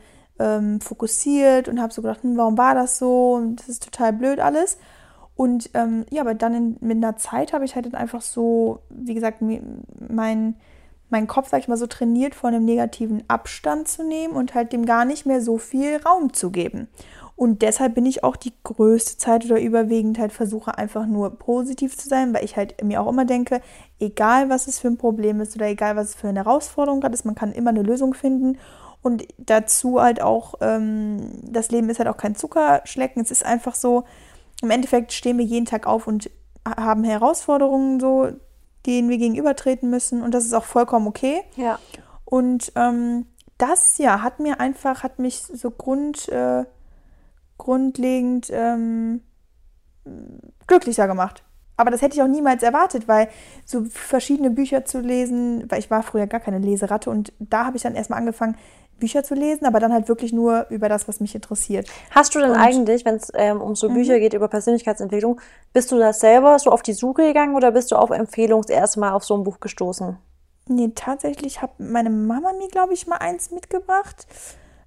fokussiert und habe so gedacht, warum war das so? Und das ist total blöd alles. Und aber dann mit einer Zeit habe ich halt dann einfach so, wie gesagt, meinen Kopf, sag ich mal, so trainiert, von dem negativen Abstand zu nehmen und halt dem gar nicht mehr so viel Raum zu geben. Und deshalb bin ich auch die größte Zeit oder überwiegend halt versuche einfach nur positiv zu sein, weil ich halt mir auch immer denke, egal was es für ein Problem ist oder egal was es für eine Herausforderung gerade ist, man kann immer eine Lösung finden. Und dazu halt auch, das Leben ist halt auch kein Zuckerschlecken, es ist einfach so, im Endeffekt stehen wir jeden Tag auf und haben Herausforderungen so, denen wir gegenübertreten müssen, und das ist auch vollkommen okay. Ja. Und das hat mich so grundlegend glücklicher gemacht. Aber das hätte ich auch niemals erwartet, weil so verschiedene Bücher zu lesen, weil ich war früher gar keine Leseratte, und da habe ich dann erstmal angefangen, Bücher zu lesen, aber dann halt wirklich nur über das, was mich interessiert. Hast du denn eigentlich, wenn es um so Bücher geht, über Persönlichkeitsentwicklung, bist du da selber so auf die Suche gegangen oder bist du auf Empfehlung das erste Mal auf so ein Buch gestoßen? Nee, tatsächlich hat meine Mama mir, glaube ich, mal eins mitgebracht.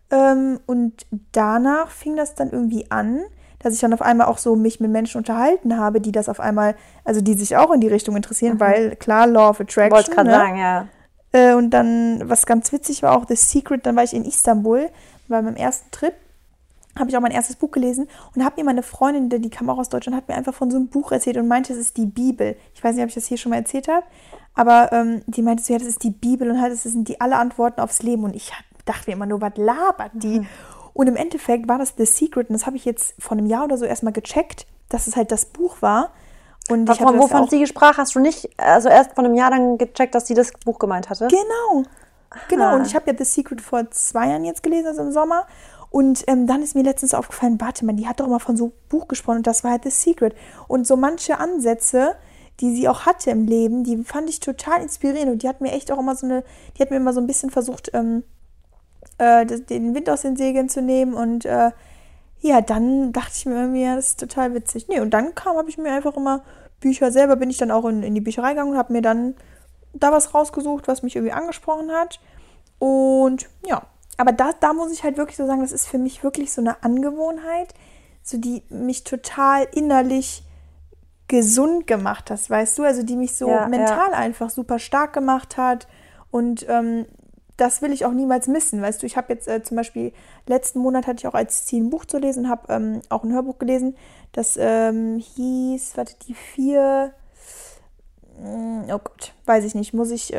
Und danach fing das dann irgendwie an, dass ich dann auf einmal auch so mich mit Menschen unterhalten habe, die das auf einmal, also die sich auch in die Richtung interessieren, weil klar, Law of Attraction. Wollte ich gerade sagen, ja. Und dann, was ganz witzig war, auch The Secret, dann war ich in Istanbul bei meinem ersten Trip habe ich auch mein erstes Buch gelesen und habe mir meine Freundin, die kam auch aus Deutschland, hat mir einfach von so einem Buch erzählt und meinte, es ist die Bibel. Ich weiß nicht, ob ich das hier schon mal erzählt habe, aber die meinte so, ja, das ist die Bibel und halt, das sind die alle Antworten aufs Leben. Und ich dachte mir immer nur, was labert die? Mhm. Und im Endeffekt war das The Secret und das habe ich jetzt vor einem Jahr oder so erstmal gecheckt, dass es halt das Buch war. Und ich hatte wovon sie gesprochen hast du nicht, also erst vor einem Jahr dann gecheckt, dass sie das Buch gemeint hatte? Genau, genau. Und ich habe ja The Secret vor 2 Jahren jetzt gelesen, also im Sommer. Und dann ist mir letztens aufgefallen, warte mal, die hat doch immer von so einem Buch gesprochen und das war halt The Secret. Und so manche Ansätze, die sie auch hatte im Leben, die fand ich total inspirierend und die hat mir echt auch immer die hat mir immer so ein bisschen versucht, den Wind aus den Segeln zu nehmen und ja, dann dachte ich mir, ja, das ist total witzig. Nee, und dann habe ich mir einfach immer Bücher selber, bin ich dann auch in die Bücherei gegangen und habe mir dann da was rausgesucht, was mich irgendwie angesprochen hat. Und ja, aber da muss ich halt wirklich so sagen, das ist für mich wirklich so eine Angewohnheit, so die mich total innerlich gesund gemacht hat, weißt du? Also die mich so mental einfach super stark gemacht hat und das will ich auch niemals missen, weißt du, ich habe jetzt zum Beispiel, letzten Monat hatte ich auch als Ziel, ein Buch zu lesen und habe auch ein Hörbuch gelesen, das hieß, die 4, oh Gott, weiß ich nicht, muss ich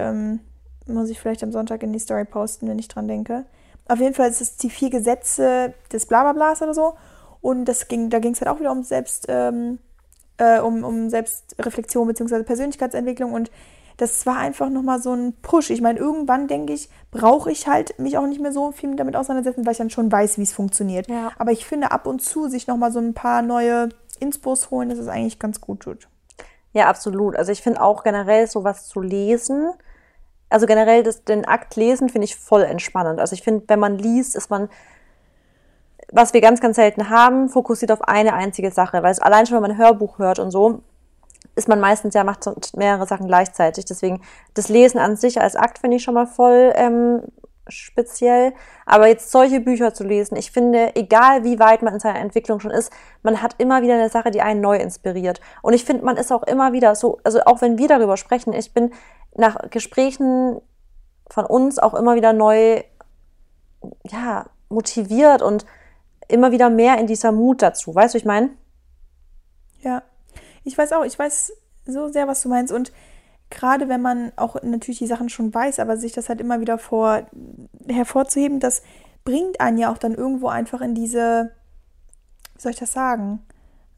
vielleicht am Sonntag in die Story posten, wenn ich dran denke. Auf jeden Fall ist es die 4 Gesetze des Blablablas oder so und da ging es halt auch wieder um um Selbstreflexion bzw. Persönlichkeitsentwicklung und das war einfach nochmal so ein Push. Ich meine, irgendwann, denke ich, brauche ich halt mich auch nicht mehr so viel damit auseinandersetzen, weil ich dann schon weiß, wie es funktioniert. Ja. Aber ich finde, ab und zu sich nochmal so ein paar neue Inspos holen, dass es eigentlich ganz gut tut. Ja, absolut. Also ich finde auch generell sowas zu lesen, also generell den Akt lesen finde ich voll entspannend. Also ich finde, wenn man liest, ist man, was wir ganz, ganz selten haben, fokussiert auf eine einzige Sache. Weil es allein schon, wenn man ein Hörbuch hört und so, ist man meistens ja, macht mehrere Sachen gleichzeitig. Deswegen, das Lesen an sich als Akt finde ich schon mal voll speziell. Aber jetzt solche Bücher zu lesen, ich finde, egal wie weit man in seiner Entwicklung schon ist, man hat immer wieder eine Sache, die einen neu inspiriert. Und ich finde, man ist auch immer wieder so, also auch wenn wir darüber sprechen, ich bin nach Gesprächen von uns auch immer wieder neu, ja, motiviert und immer wieder mehr in dieser Mut dazu. Weißt du, was ich meine? Ja. Ich weiß so sehr, was du meinst und gerade wenn man auch natürlich die Sachen schon weiß, aber sich das halt immer wieder hervorzuheben, das bringt einen ja auch dann irgendwo einfach in diese, wie soll ich das sagen?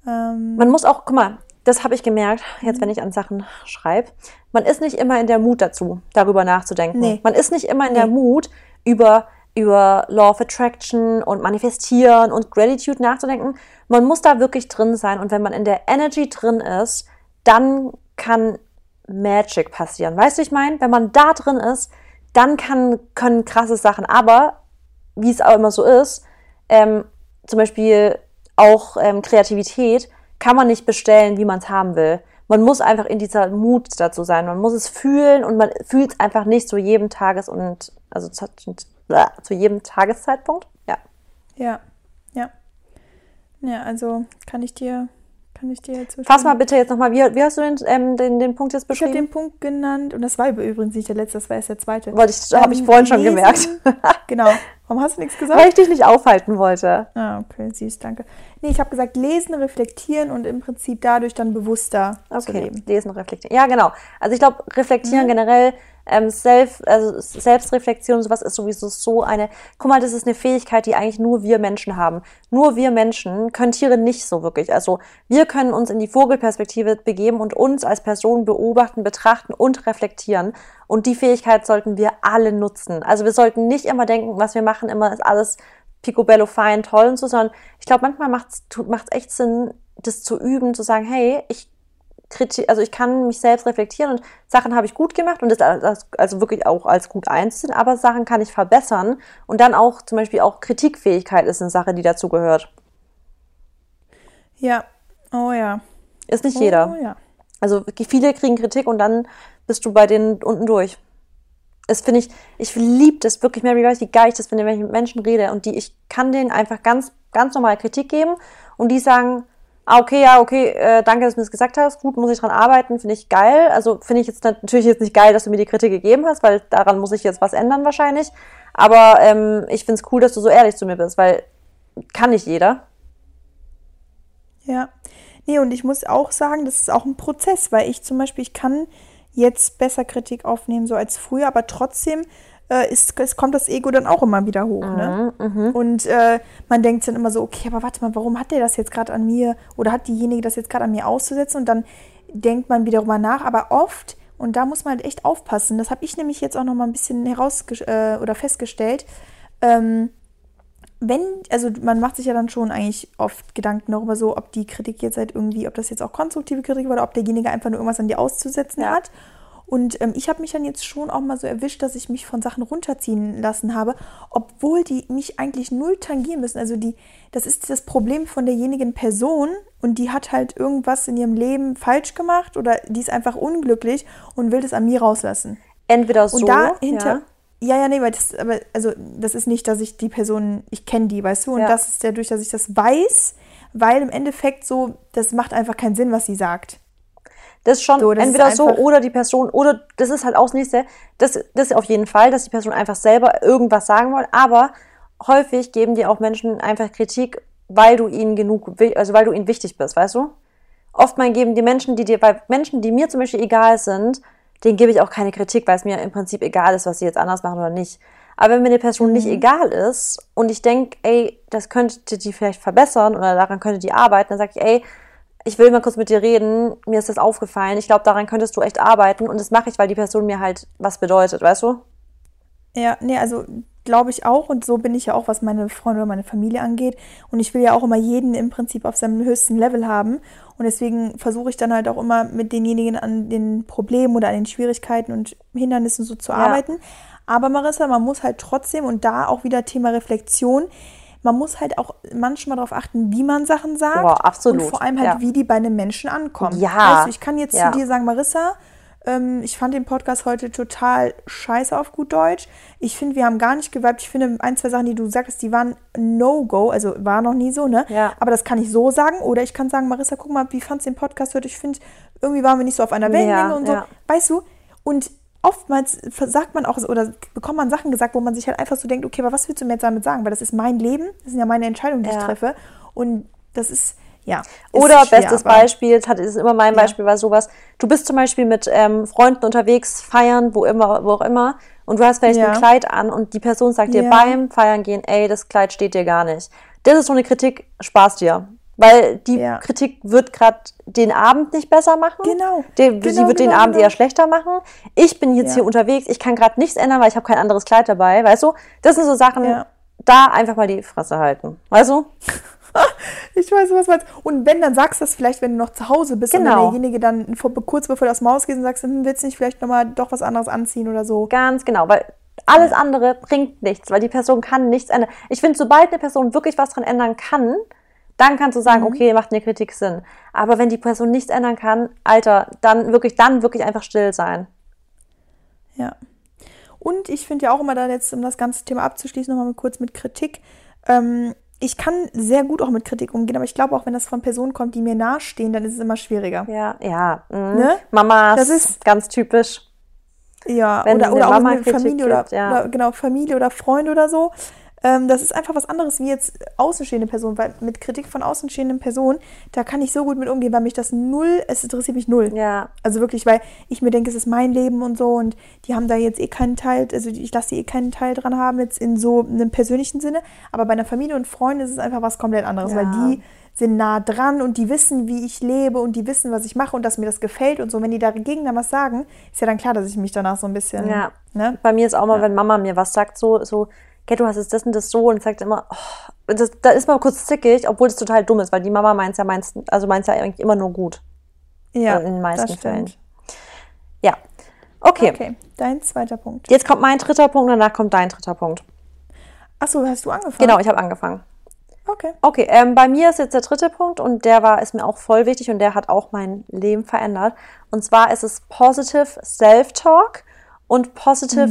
Man muss auch, guck mal, das habe ich gemerkt, jetzt wenn ich an Sachen schreibe, man ist nicht immer in der Mut dazu, darüber nachzudenken. Nee. Man ist nicht immer in der Mut, über Law of Attraction und Manifestieren und Gratitude nachzudenken. Man muss da wirklich drin sein und wenn man in der Energy drin ist, dann kann Magic passieren. Weißt du, ich meine? Wenn man da drin ist, dann können krasse Sachen, aber wie es auch immer so ist, zum Beispiel auch Kreativität kann man nicht bestellen, wie man es haben will. Man muss einfach in dieser Mut dazu sein. Man muss es fühlen und man fühlt es einfach nicht zu jedem zu jedem Tageszeitpunkt, ja. Ja, ja. Ja, also kann ich dir jetzt zustimmen. Fass mal bitte jetzt nochmal, wie hast du den Punkt jetzt beschrieben? Ich habe den Punkt genannt und das war übrigens nicht der letzte, das war erst der zweite. Habe ich vorhin schon gemerkt. Genau. Warum hast du nichts gesagt? Weil ich dich nicht aufhalten wollte. Ah, okay, süß, danke. Nee, ich habe gesagt, lesen, reflektieren und im Prinzip dadurch dann bewusster zu leben. Okay, lesen, reflektieren. Ja, genau. Also ich glaube, reflektieren generell, Selbstreflexion und sowas ist sowieso so eine, guck mal, das ist eine Fähigkeit, die eigentlich nur wir Menschen haben. Nur wir Menschen können Tiere nicht so wirklich. Also wir können uns in die Vogelperspektive begeben und uns als Person beobachten, betrachten und reflektieren. Und die Fähigkeit sollten wir alle nutzen. Also wir sollten nicht immer denken, was wir machen, immer ist alles picobello, fein, toll und so, sondern ich glaube, manchmal macht's echt Sinn, das zu üben, zu sagen, hey, ich kann mich selbst reflektieren und Sachen habe ich gut gemacht und das also wirklich auch als gut einzusetzen, aber Sachen kann ich verbessern und dann auch zum Beispiel auch Kritikfähigkeit ist eine Sache, die dazu gehört. Ja, oh ja. Ist nicht jeder. Ja. Also viele kriegen Kritik und dann bist du bei denen unten durch. Das finde ich liebe das wirklich, Mary, weiß, wie geil ich das finde, wenn ich mit Menschen rede und ich kann denen einfach ganz, ganz normal Kritik geben und die sagen, danke, dass du mir das gesagt hast. Gut, muss ich dran arbeiten, finde ich geil. Also finde ich jetzt natürlich jetzt nicht geil, dass du mir die Kritik gegeben hast, weil daran muss ich jetzt was ändern wahrscheinlich. Aber ich finde es cool, dass du so ehrlich zu mir bist, weil kann nicht jeder. Ja, nee, und ich muss auch sagen, das ist auch ein Prozess, weil ich zum Beispiel, ich kann jetzt besser Kritik aufnehmen, so als früher, aber trotzdem es kommt das Ego dann auch immer wieder hoch, ne? Und man denkt dann immer so, okay, aber warte mal, warum hat der das jetzt gerade an mir oder hat diejenige das jetzt gerade an mir auszusetzen? Und dann denkt man wieder drüber nach, aber oft, und da muss man halt echt aufpassen, das habe ich nämlich jetzt auch noch mal ein bisschen festgestellt, also man macht sich ja dann schon eigentlich oft Gedanken darüber so, ob die Kritik jetzt halt irgendwie, ob das jetzt auch konstruktive Kritik war oder ob derjenige einfach nur irgendwas an dir auszusetzen hat. Und ich habe mich dann jetzt schon auch mal so erwischt, dass ich mich von Sachen runterziehen lassen habe, obwohl die mich eigentlich null tangieren müssen. Also das ist das Problem von derjenigen Person und die hat halt irgendwas in ihrem Leben falsch gemacht oder die ist einfach unglücklich und will das an mir rauslassen. Entweder so, und dahinter, das ist nicht, dass ich die Person, ich kenne die, weißt du, und das ist dadurch, dass ich das weiß, weil im Endeffekt so, das macht einfach keinen Sinn, was sie sagt. Das ist schon so, das entweder ist so oder die Person, oder das ist halt auch das Nächste, das auf jeden Fall, dass die Person einfach selber irgendwas sagen wollen, aber häufig geben dir auch Menschen einfach Kritik, weil du ihnen wichtig bist, weißt du? Oftmals geben die Menschen, bei Menschen, die mir zum Beispiel egal sind, denen gebe ich auch keine Kritik, weil es mir im Prinzip egal ist, was sie jetzt anders machen oder nicht. Aber wenn mir eine Person nicht egal ist und ich denke, ey, das könnte die vielleicht verbessern oder daran könnte die arbeiten, dann sage ich, ey, ich will mal kurz mit dir reden, mir ist das aufgefallen, ich glaube, daran könntest du echt arbeiten und das mache ich, weil die Person mir halt was bedeutet, weißt du? Ja, nee, also glaube ich auch und so bin ich ja auch, was meine Freunde oder meine Familie angeht und ich will ja auch immer jeden im Prinzip auf seinem höchsten Level haben und deswegen versuche ich dann halt auch immer mit denjenigen an den Problemen oder an den Schwierigkeiten und Hindernissen so zu arbeiten, aber Marissa, man muss halt trotzdem und da auch wieder Thema Reflexion, man muss halt auch manchmal darauf achten, wie man Sachen sagt. Wow, absolut. Und vor allem halt, wie die bei einem Menschen ankommen. Ja. Weißt du, ich kann jetzt zu dir sagen, Marissa, ich fand den Podcast heute total scheiße auf gut Deutsch. Ich finde, wir haben gar nicht geweibt. Ich finde, 1, 2 Sachen, die du sagst, die waren No-Go. Also war noch nie so, ne? Ja. Aber das kann ich so sagen. Oder ich kann sagen, Marissa, guck mal, wie fandst du den Podcast heute? Ich finde, irgendwie waren wir nicht so auf einer Wellenlänge und so. Ja. Weißt du? Und oftmals sagt man auch oder bekommt man Sachen gesagt, wo man sich halt einfach so denkt, okay, aber was willst du mir jetzt damit sagen? Weil das ist mein Leben, das sind ja meine Entscheidungen, die ich treffe. Und das ist, Oder schwer, bestes Beispiel, das ist immer mein Beispiel, war sowas, du bist zum Beispiel mit Freunden unterwegs, feiern, wo auch immer, und du hast vielleicht ein Kleid an und die Person sagt dir beim Feiern gehen, ey, das Kleid steht dir gar nicht. Das ist so eine Kritik, Spaß dir. Weil die Kritik wird gerade den Abend nicht besser machen. Genau. Sie wird den Abend eher schlechter machen. Ich bin jetzt hier unterwegs, ich kann gerade nichts ändern, weil ich habe kein anderes Kleid dabei, weißt du? Das sind so Sachen, da einfach mal die Fresse halten, weißt du? Ich weiß, was du meinst. Und wenn, dann sagst du das vielleicht, wenn du noch zu Hause bist und wenn derjenige dann kurz bevor du aus dem Haus gehst und sagst, willst du nicht vielleicht nochmal doch was anderes anziehen oder so? Ganz genau, weil alles andere bringt nichts, weil die Person kann nichts ändern. Ich finde, sobald eine Person wirklich was dran ändern kann, dann kannst du sagen, okay, macht eine Kritik Sinn. Aber wenn die Person nichts ändern kann, Alter, dann wirklich einfach still sein. Ja. Und ich finde ja auch immer, dann jetzt, um das ganze Thema abzuschließen, nochmal kurz mit Kritik. Ich kann sehr gut auch mit Kritik umgehen, aber ich glaube auch, wenn das von Personen kommt, die mir nahestehen, dann ist es immer schwieriger. Ja. Ne? Mamas, das ist ganz typisch. Ja, oder auch mit Familie oder Familie oder Freunde oder so. Das ist einfach was anderes wie jetzt außenstehende Personen, weil mit Kritik von außenstehenden Personen, da kann ich so gut mit umgehen, weil mich das es interessiert mich null. Ja. Also wirklich, weil ich mir denke, es ist mein Leben und so und die haben da jetzt eh keinen Teil, also ich lasse die eh keinen Teil dran haben, jetzt in so einem persönlichen Sinne, aber bei einer Familie und Freunden ist es einfach was komplett anderes, weil die sind nah dran und die wissen, wie ich lebe und die wissen, was ich mache und dass mir das gefällt und so. Wenn die dagegen dann was sagen, ist ja dann klar, dass ich mich danach so ein bisschen... Ja, ne? Bei mir ist auch mal, wenn Mama mir was sagt, so hey, du hast jetzt das und das so und sagt immer, oh, da ist man kurz zickig, obwohl das total dumm ist, weil die Mama meint es ja eigentlich immer nur gut. Ja, also in den meisten Fällen. Ja, okay. Dein zweiter Punkt. Jetzt kommt mein dritter Punkt, danach kommt dein dritter Punkt. Achso, hast du angefangen? Genau, ich habe angefangen. Okay, bei mir ist jetzt der dritte Punkt und ist mir auch voll wichtig und der hat auch mein Leben verändert. Und zwar ist es Positive Self-Talk. Und positive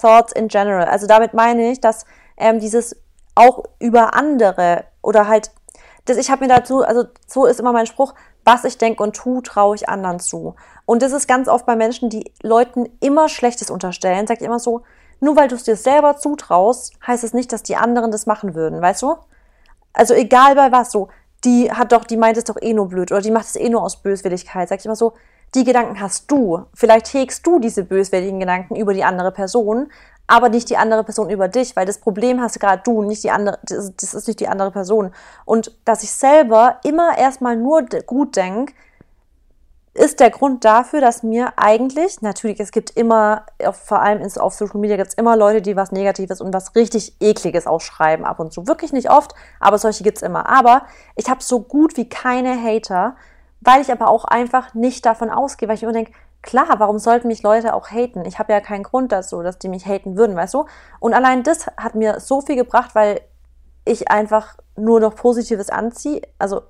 Thoughts in general. Also damit meine ich, dass dieses auch über andere oder halt, ich habe mir dazu, also so ist immer mein Spruch, was ich denke und tue, traue ich anderen zu. Und das ist ganz oft bei Menschen, die Leuten immer Schlechtes unterstellen, sage ich immer so, nur weil du es dir selber zutraust, heißt es nicht, dass die anderen das machen würden, weißt du? Also egal bei was, so, die hat doch, die meint es doch eh nur blöd oder die macht es eh nur aus Böswilligkeit. Sag ich immer so, die Gedanken hast du. Vielleicht hegst du diese böswilligen Gedanken über die andere Person, aber nicht die andere Person über dich, weil das Problem hast gerade du, nicht die andere, das ist nicht die andere Person. Und dass ich selber immer erstmal nur gut denke, ist der Grund dafür, dass mir eigentlich, natürlich, es gibt immer, vor allem auf Social Media gibt es immer Leute, die was Negatives und was richtig Ekliges ausschreiben ab und zu. Wirklich nicht oft, aber solche gibt es immer. Aber ich habe so gut wie keine Hater, weil ich aber auch einfach nicht davon ausgehe, weil ich immer denke, klar, warum sollten mich Leute auch haten? Ich habe ja keinen Grund dazu, dass die mich haten würden, weißt du? Und allein das hat mir so viel gebracht, weil ich einfach nur noch Positives anziehe, also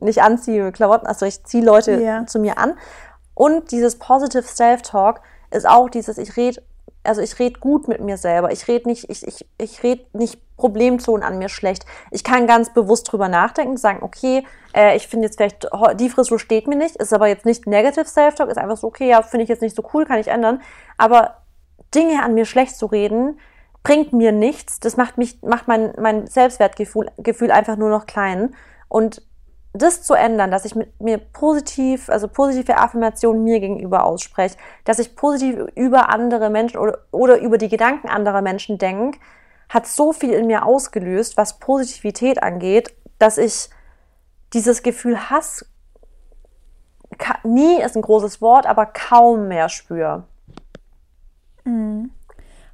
nicht anziehe Klamotten, also ich ziehe Leute zu mir an. Und dieses Positive Self-Talk ist auch dieses, ich rede gut mit mir selber. Ich rede nicht Problemzonen an mir schlecht. Ich kann ganz bewusst drüber nachdenken, sagen, okay, ich finde jetzt vielleicht, die Frisur steht mir nicht, ist aber jetzt nicht Negative Self-Talk, ist einfach so, okay, ja, finde ich jetzt nicht so cool, kann ich ändern. Aber Dinge an mir schlecht zu reden, bringt mir nichts, das macht mein Selbstwertgefühl einfach nur noch klein. Und das zu ändern, dass ich mit mir positive Affirmationen mir gegenüber ausspreche, dass ich positiv über andere Menschen oder über die Gedanken anderer Menschen denke, hat so viel in mir ausgelöst, was Positivität angeht, dass ich dieses Gefühl Hass, nie ist ein großes Wort, aber kaum mehr spüre. Mhm.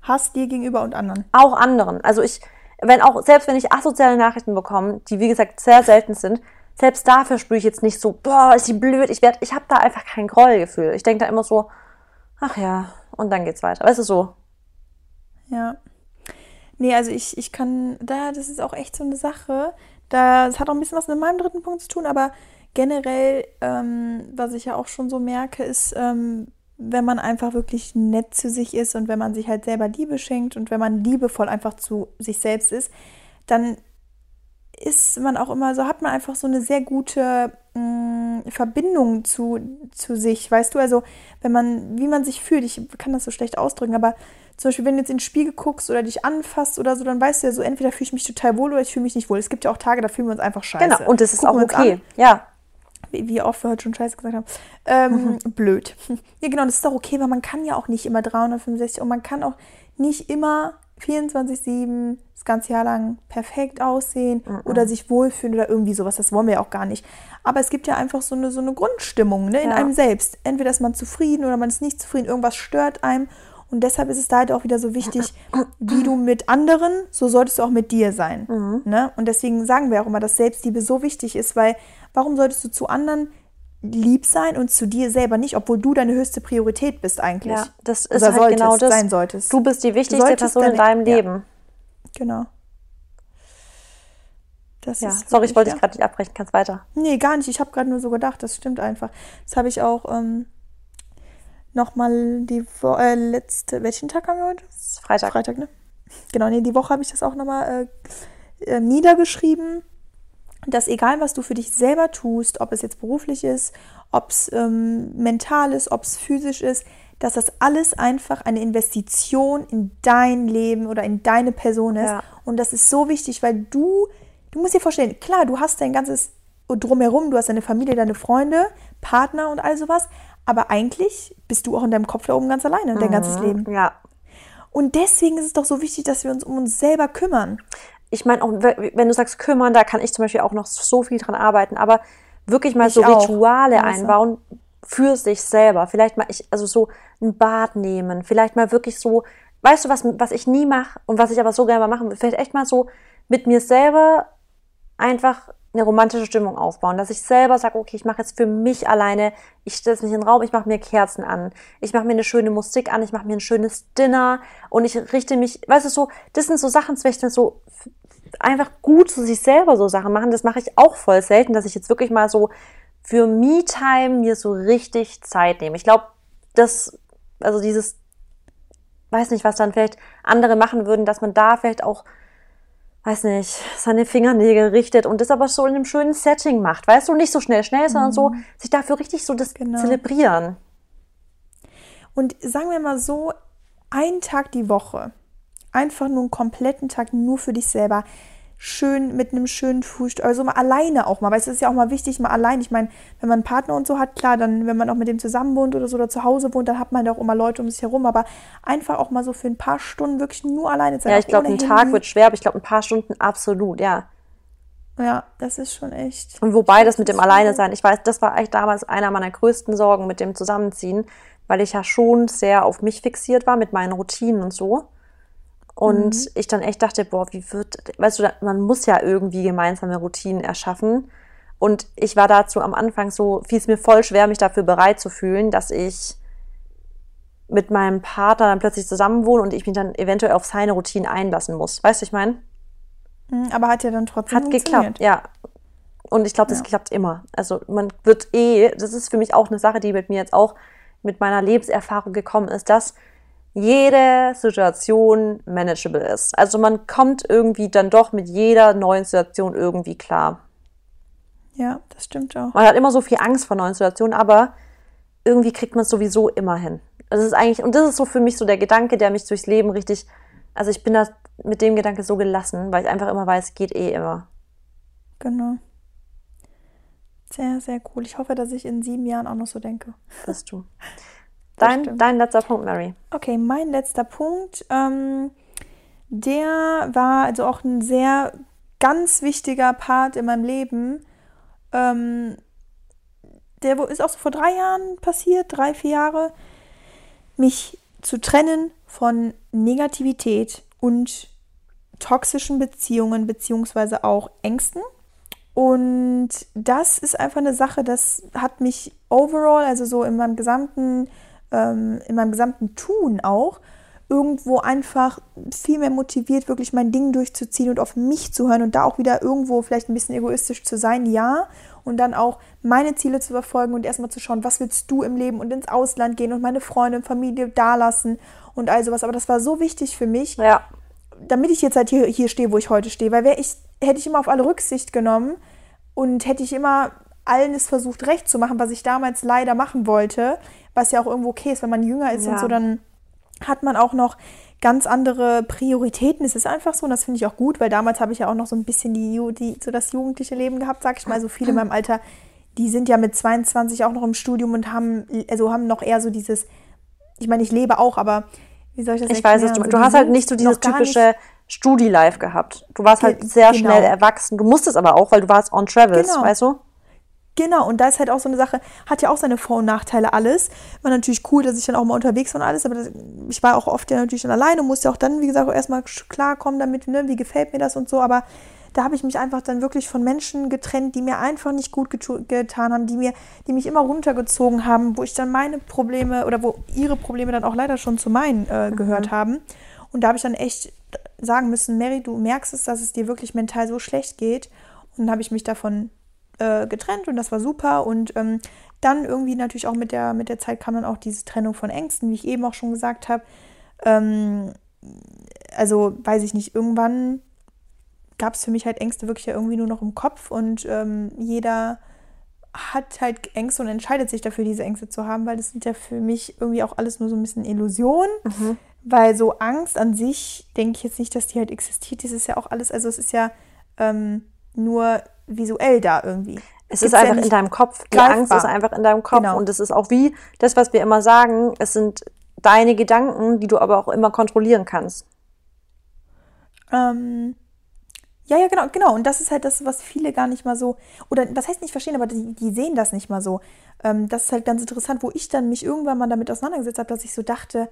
Hass dir gegenüber und anderen? Auch anderen. Also selbst wenn ich asoziale Nachrichten bekomme, die wie gesagt sehr selten sind, selbst dafür spüre ich jetzt nicht so, boah, ist die blöd, ich habe da einfach kein Grollgefühl. Ich denke da immer so, ach ja, und dann geht's weiter. Weißt du, so. Ja. Nee, also ich kann, das ist auch echt so eine Sache, das hat auch ein bisschen was mit meinem dritten Punkt zu tun, aber generell, was ich ja auch schon so merke, ist, wenn man einfach wirklich nett zu sich ist und wenn man sich halt selber Liebe schenkt und wenn man liebevoll einfach zu sich selbst ist, dann ist man auch immer so, hat man einfach so eine sehr gute Verbindung zu sich, weißt du, also wie man sich fühlt, ich kann das so schlecht ausdrücken, aber zum Beispiel, wenn du jetzt in den Spiegel guckst oder dich anfasst oder so, dann weißt du ja so, entweder fühle ich mich total wohl oder ich fühle mich nicht wohl. Es gibt ja auch Tage, da fühlen wir uns einfach scheiße. Genau, und das ist gucken auch okay, ja. Wie oft wir heute schon Scheiße gesagt haben. Blöd. Ja, genau, das ist doch okay, weil man kann ja auch nicht immer 365 und man kann auch nicht immer 24/7 das ganze Jahr lang perfekt aussehen oder sich wohlfühlen oder irgendwie sowas. Das wollen wir ja auch gar nicht. Aber es gibt ja einfach so eine Grundstimmung, ne, in einem selbst. Entweder ist man zufrieden oder man ist nicht zufrieden. Irgendwas stört einem. Und deshalb ist es da halt auch wieder so wichtig, wie du mit anderen, so solltest du auch mit dir sein. Mhm. Ne? Und deswegen sagen wir auch immer, dass Selbstliebe so wichtig ist, weil warum solltest du zu anderen lieb sein und zu dir selber nicht, obwohl du deine höchste Priorität bist eigentlich? Ja, das ist halt genau das. Sein solltest. Du bist die wichtigste Person in deinem Leben. Ja. Genau. Das ist sorry, ich wollte dich gerade nicht abbrechen, kannst weiter. Nee, gar nicht, ich habe gerade nur so gedacht, das stimmt einfach. Das habe ich auch... nochmal die letzte, welchen Tag haben wir heute? Freitag. Freitag, ne? Genau, nee, die Woche habe ich das auch nochmal niedergeschrieben, dass egal, was du für dich selber tust, ob es jetzt beruflich ist, ob es mental ist, ob es physisch ist, dass das alles einfach eine Investition in dein Leben oder in deine Person ist. Ja. Und das ist so wichtig, weil du musst dir vorstellen, klar, du hast dein ganzes Drumherum, du hast deine Familie, deine Freunde, Partner und all sowas, aber eigentlich bist du auch in deinem Kopf da oben ganz alleine, dein ganzes Leben. Ja. Und deswegen ist es doch so wichtig, dass wir uns um uns selber kümmern. Ich meine, auch wenn du sagst kümmern, da kann ich zum Beispiel auch noch so viel dran arbeiten, aber wirklich mal Rituale einbauen für sich selber. Vielleicht mal, so ein Bad nehmen, vielleicht mal wirklich so, weißt du, was ich nie mache und was ich aber so gerne mal machen will, vielleicht echt mal so mit mir selber einfach eine romantische Stimmung aufbauen, dass ich selber sage, okay, ich mache jetzt für mich alleine, ich setze mich in den Raum, ich mache mir Kerzen an, ich mache mir eine schöne Musik an, ich mache mir ein schönes Dinner und ich richte mich, weißt du, so, das sind so Sachen, vielleicht so einfach gut zu sich selber so Sachen machen, das mache ich auch voll selten, dass ich jetzt wirklich mal so für Me-Time mir so richtig Zeit nehme. Ich glaube, weiß nicht, was dann vielleicht andere machen würden, dass man da vielleicht auch seine Fingernägel richtet und das aber so in einem schönen Setting macht, weißt du, nicht so schnell, sondern so, sich dafür richtig so das zelebrieren. Und sagen wir mal so, einen Tag die Woche, einfach nur einen kompletten Tag nur für dich selber, schön mit einem schönen Frühstück, also mal alleine auch mal, weil es ist ja auch mal wichtig, mal allein. Ich meine, wenn man einen Partner und so hat, klar, dann, wenn man auch mit dem zusammen wohnt oder so oder zu Hause wohnt, dann hat man da auch immer Leute um sich herum, aber einfach auch mal so für ein paar Stunden wirklich nur alleine sein. Ja, ich glaube, ein Tag wird schwer, aber ich glaube, ein paar Stunden absolut, ja. Ja, das ist schon echt. Und wobei das mit dem Alleine sein, ich weiß, das war echt damals einer meiner größten Sorgen mit dem Zusammenziehen, weil ich ja schon sehr auf mich fixiert war mit meinen Routinen und so. Und ich dann echt dachte, boah, wie wird, weißt du, man muss ja irgendwie gemeinsame Routinen erschaffen. Und ich war dazu am Anfang so, fiel es mir voll schwer, mich dafür bereit zu fühlen, dass ich mit meinem Partner dann plötzlich zusammenwohne und ich mich dann eventuell auf seine Routinen einlassen muss. Weißt du, ich meine? Aber hat ja dann trotzdem funktioniert. Hat geklappt, ja. Und ich glaube, das klappt immer. Also man wird das ist für mich auch eine Sache, die mit mir jetzt auch mit meiner Lebenserfahrung gekommen ist, dass jede Situation manageable ist. Also man kommt irgendwie dann doch mit jeder neuen Situation irgendwie klar. Ja, das stimmt auch. Man hat immer so viel Angst vor neuen Situationen, aber irgendwie kriegt man es sowieso immer hin. Das ist eigentlich, und das ist so für mich so der Gedanke, der mich durchs Leben richtig, also ich bin da mit dem Gedanke so gelassen, weil ich einfach immer weiß, geht immer. Genau. Sehr, sehr cool. Ich hoffe, dass ich in 7 Jahren auch noch so denke. Bist du. Dein letzter Punkt, Mary. Okay, mein letzter Punkt, der war also auch ein sehr ganz wichtiger Part in meinem Leben. Der ist auch so vor 3 Jahren passiert, 3-4 Jahre, mich zu trennen von Negativität und toxischen Beziehungen beziehungsweise auch Ängsten. Und das ist einfach eine Sache, das hat mich overall, also so in meinem gesamten Tun auch, irgendwo einfach viel mehr motiviert, wirklich mein Ding durchzuziehen und auf mich zu hören und da auch wieder irgendwo vielleicht ein bisschen egoistisch zu sein, ja, und dann auch meine Ziele zu verfolgen und erstmal zu schauen, was willst du im Leben und ins Ausland gehen und meine Freunde und Familie dalassen und all sowas. Aber das war so wichtig für mich, damit ich jetzt halt hier stehe, wo ich heute stehe, weil hätte ich immer auf alle Rücksicht genommen und hätte ich immer allen es versucht, recht zu machen, was ich damals leider machen wollte, was ja auch irgendwo okay ist, wenn man jünger ist und so, dann hat man auch noch ganz andere Prioritäten. Es ist einfach so und das finde ich auch gut, weil damals habe ich ja auch noch so ein bisschen so das jugendliche Leben gehabt, sag ich mal, so viele in meinem Alter, die sind ja mit 22 auch noch im Studium und haben noch eher so dieses, ich meine, ich lebe auch, aber wie soll ich das erklären? Ich weiß es, du hast halt nicht so dieses typische Studi-Life gehabt. Du warst halt sehr schnell erwachsen. Du musstest aber auch, weil du warst on travels, weißt du? Genau, und da ist halt auch so eine Sache, hat ja auch seine Vor- und Nachteile alles. War natürlich cool, dass ich dann auch mal unterwegs war und alles, aber ich war auch oft ja natürlich dann alleine, musste auch dann, wie gesagt, auch erstmal klarkommen damit, ne, wie gefällt mir das und so, aber da habe ich mich einfach dann wirklich von Menschen getrennt, die mir einfach nicht gut getan haben, die mich immer runtergezogen haben, wo ich dann meine Probleme oder wo ihre Probleme dann auch leider schon zu meinen gehört haben. Und da habe ich dann echt sagen müssen, Mary, du merkst es, dass es dir wirklich mental so schlecht geht. Und dann habe ich mich davon getrennt und das war super und dann irgendwie natürlich auch mit der Zeit kam dann auch diese Trennung von Ängsten, wie ich eben auch schon gesagt habe. Also weiß ich nicht, irgendwann gab es für mich halt Ängste wirklich ja irgendwie nur noch im Kopf und jeder hat halt Ängste und entscheidet sich dafür, diese Ängste zu haben, weil das sind ja für mich irgendwie auch alles nur so ein bisschen Illusionen, weil so Angst an sich, denke ich jetzt nicht, dass die halt existiert, das ist ja auch alles, also es ist ja nur visuell da irgendwie. Es ist einfach in deinem Kopf. Die Angst ist einfach in deinem Kopf. Genau. Und es ist auch wie das, was wir immer sagen, es sind deine Gedanken, die du aber auch immer kontrollieren kannst. Ja, genau. Und das ist halt das, was viele gar nicht mal so, oder was heißt nicht verstehen, aber die sehen das nicht mal so. Das ist halt ganz interessant, wo ich dann mich irgendwann mal damit auseinandergesetzt habe, dass ich so dachte,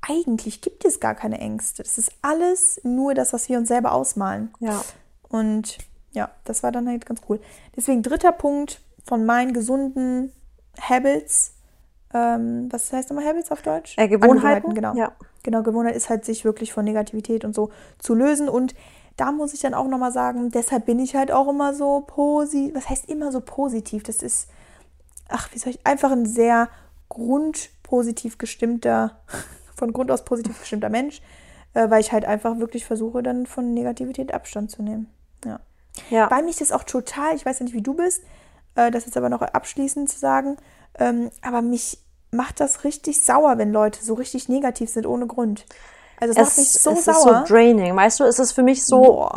eigentlich gibt es gar keine Ängste. Das ist alles nur das, was wir uns selber ausmalen. Ja. Und ja, das war dann halt ganz cool. Deswegen 3. Punkt von meinen gesunden Habits. Was heißt nochmal Habits auf Deutsch? Gewohnheiten, genau. Ja. Genau, Gewohnheit ist halt, sich wirklich von Negativität und so zu lösen. Und da muss ich dann auch nochmal sagen, deshalb bin ich halt auch immer so positiv. Was heißt immer so positiv? Das ist, einfach ein sehr von Grund aus positiv gestimmter Mensch, weil ich halt einfach wirklich versuche, dann von Negativität Abstand zu nehmen. Ja. Ja. Bei mich ist auch total, ich weiß ja nicht, wie du bist, das jetzt aber noch abschließend zu sagen, aber mich macht das richtig sauer, wenn Leute so richtig negativ sind, ohne Grund. Also es macht mich so sauer. Es ist so draining, weißt du, es ist für mich so,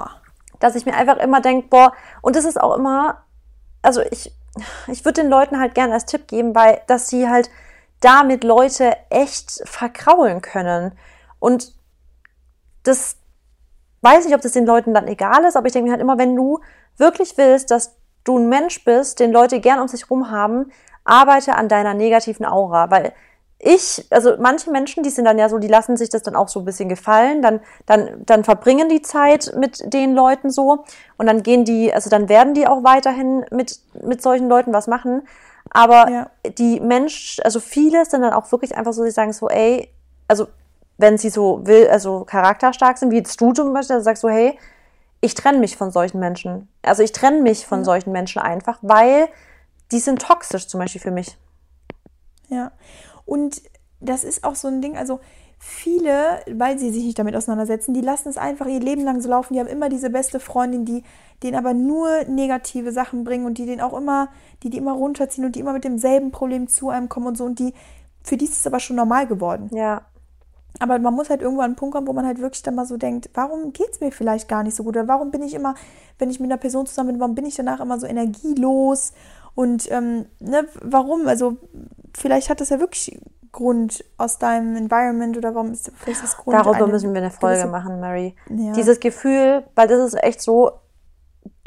dass ich mir einfach immer denke, boah, und das ist auch immer, also ich würde den Leuten halt gerne als Tipp geben, weil, dass sie halt damit Leute echt verkraulen können. Und das, weiß nicht, ob das den Leuten dann egal ist, aber ich denke mir halt immer, wenn du wirklich willst, dass du ein Mensch bist, den Leute gern um sich rum haben, arbeite an deiner negativen Aura, weil also manche Menschen, die sind dann ja so, die lassen sich das dann auch so ein bisschen gefallen, dann verbringen die Zeit mit den Leuten so und dann gehen die, also dann werden die auch weiterhin mit solchen Leuten was machen, aber ja. Die Menschen, also viele sind dann auch wirklich einfach so, die sagen so, ey, also wenn sie so will, also charakterstark sind, wie jetzt du zum Beispiel, dann sagst du, hey, ich trenne mich von solchen Menschen. Also ich trenne mich von solchen Menschen einfach, weil die sind toxisch zum Beispiel für mich. Ja, und das ist auch so ein Ding, also viele, weil sie sich nicht damit auseinandersetzen, die lassen es einfach ihr Leben lang so laufen, die haben immer diese beste Freundin, die denen aber nur negative Sachen bringen und die denen auch immer, die immer runterziehen und die immer mit demselben Problem zu einem kommen und so, und die, für die ist es aber schon normal geworden. Ja. Aber man muss halt irgendwann an einen Punkt kommen, wo man halt wirklich dann mal so denkt, warum geht es mir vielleicht gar nicht so gut? Oder warum bin ich immer, wenn ich mit einer Person zusammen bin, warum bin ich danach immer so energielos? Und warum? Also vielleicht hat das ja wirklich Grund aus deinem Environment oder warum ist vielleicht das Grund? Darüber müssen wir eine Folge machen, Mary. Ja. Dieses Gefühl, weil das ist echt so,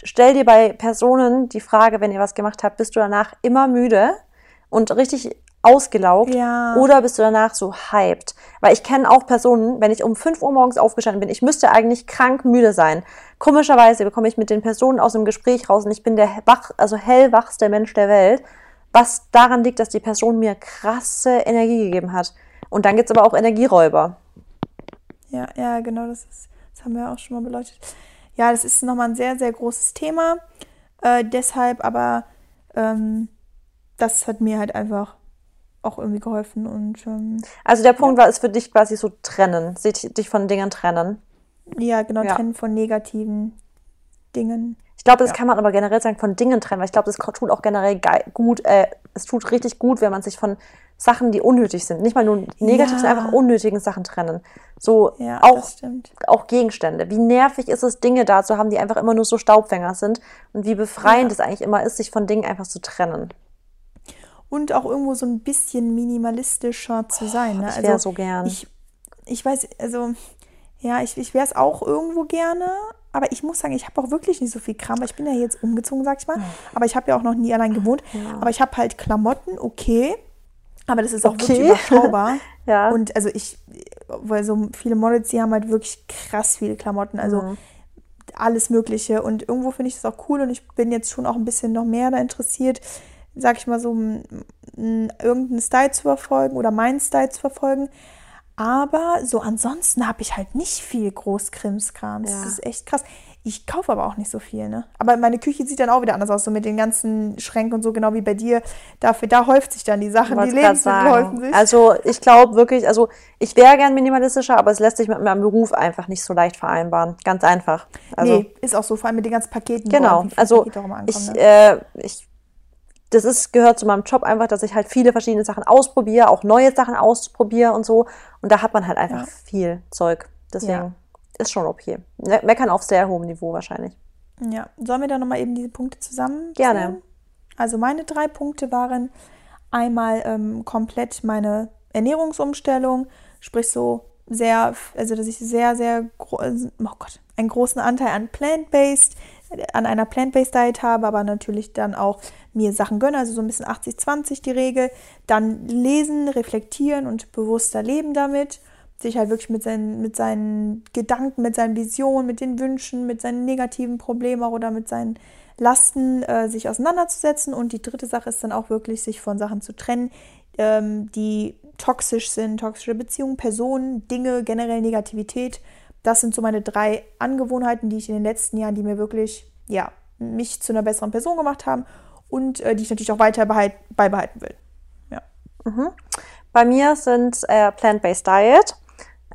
stell dir bei Personen die Frage, wenn ihr was gemacht habt, bist du danach immer müde und richtig ausgelaugt, ja, oder bist du danach so hyped? Weil ich kenne auch Personen, wenn ich um 5 Uhr morgens aufgestanden bin, ich müsste eigentlich krank müde sein. Komischerweise bekomme ich mit den Personen aus dem Gespräch raus und ich bin der hellwachste Mensch der Welt, was daran liegt, dass die Person mir krasse Energie gegeben hat. Und dann gibt es aber auch Energieräuber. Ja, ja, genau, das haben wir auch schon mal beleuchtet. Ja, das ist nochmal ein sehr, sehr großes Thema. Deshalb aber das hat mir halt einfach auch irgendwie geholfen. Und also der Punkt war, es für dich quasi so trennen, dich von Dingen trennen. Ja, genau, ja. Trennen von negativen Dingen. Ich glaube, das kann man aber generell sagen, von Dingen trennen, weil ich glaube, das tut auch generell gut, es tut richtig gut, wenn man sich von Sachen, die unnötig sind, nicht mal nur negativ, sondern einfach unnötigen Sachen trennen. So ja, auch Gegenstände. Wie nervig ist es, Dinge da zu haben, die einfach immer nur so Staubfänger sind, und wie befreiend es eigentlich immer ist, sich von Dingen einfach zu trennen. Und auch irgendwo so ein bisschen minimalistischer zu sein. Ne? Ich wäre so gern. Ich weiß, also ja, ich wäre es auch irgendwo gerne. Aber ich muss sagen, ich habe auch wirklich nicht so viel Kram. Ich bin ja jetzt umgezogen, sag ich mal. Aber ich habe ja auch noch nie allein gewohnt. Ja. Aber ich habe halt Klamotten, okay. Aber das ist auch wirklich überschaubar. Ja. Und also weil so viele Models, die haben halt wirklich krass viele Klamotten. Also alles Mögliche. Und irgendwo finde ich das auch cool. Und ich bin jetzt schon auch ein bisschen noch mehr da interessiert, sag ich mal, so irgendeinen Style zu verfolgen oder meinen Style zu verfolgen. Aber so ansonsten habe ich halt nicht viel Großkrimskrams. Ja. Das ist echt krass. Ich kaufe aber auch nicht so viel, ne? Aber meine Küche sieht dann auch wieder anders aus, so mit den ganzen Schränken und so, genau wie bei dir. Da häuft sich dann die Sachen, die Lebensmittel häufen sich. Also ich glaube wirklich, also ich wäre gern minimalistischer, aber es lässt sich mit meinem Beruf einfach nicht so leicht vereinbaren. Ganz einfach. Also, nee, ist auch so, vor allem mit den ganzen Paketen. Genau, also gehört zu meinem Job einfach, dass ich halt viele verschiedene Sachen ausprobiere, auch neue Sachen ausprobiere und so. Und da hat man halt einfach viel Zeug. Deswegen ist schon okay. Meckern auf sehr hohem Niveau wahrscheinlich. Ja, sollen wir dann nochmal eben diese Punkte zusammenziehen? Gerne. Also meine 3 Punkte waren einmal komplett meine Ernährungsumstellung, sprich so sehr, also dass ich sehr, sehr, einen großen Anteil an einer Plant-Based Diet habe, aber natürlich dann auch mir Sachen gönne, also so ein bisschen 80-20 die Regel, dann lesen, reflektieren und bewusster leben damit, sich halt wirklich mit seinen Gedanken, mit seinen Visionen, mit den Wünschen, mit seinen negativen Problemen oder mit seinen Lasten sich auseinanderzusetzen. Und die 3. Sache ist dann auch wirklich, sich von Sachen zu trennen, die toxisch sind, toxische Beziehungen, Personen, Dinge, generell Negativität. Das sind so meine 3 Angewohnheiten, die ich in den letzten Jahren, die mir wirklich, mich zu einer besseren Person gemacht haben und die ich natürlich auch weiter beibehalten will. Ja. Mhm. Bei mir sind Plant-Based Diet,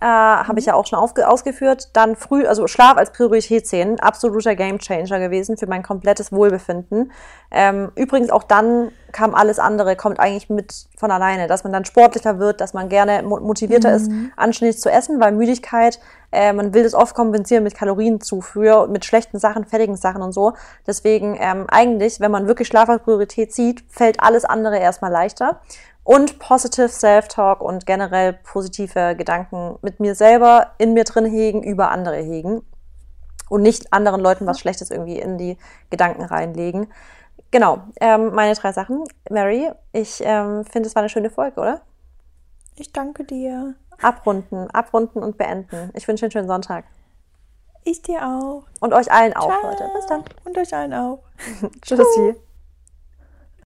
habe ich ja auch schon ausgeführt, dann Schlaf als Priorität sehen, absoluter Gamechanger gewesen für mein komplettes Wohlbefinden. Übrigens auch dann kam alles andere, kommt eigentlich mit von alleine, dass man dann sportlicher wird, dass man gerne motivierter ist, anständig zu essen, weil Müdigkeit, man will das oft kompensieren mit Kalorienzufuhr, mit schlechten Sachen, fettigen Sachen und so. Deswegen eigentlich, wenn man wirklich Schlaf als Priorität sieht, fällt alles andere erstmal leichter. Und positive Self-Talk und generell positive Gedanken mit mir selber, in mir drin hegen, über andere hegen. Und nicht anderen Leuten was Schlechtes irgendwie in die Gedanken reinlegen. Genau, meine 3 Sachen. Mary, ich finde, es war eine schöne Folge, oder? Ich danke dir. Abrunden und beenden. Ich wünsche einen schönen Sonntag. Ich dir auch. Und euch allen auch, Leute. Bis dann. Und euch allen auch. Tschüssi.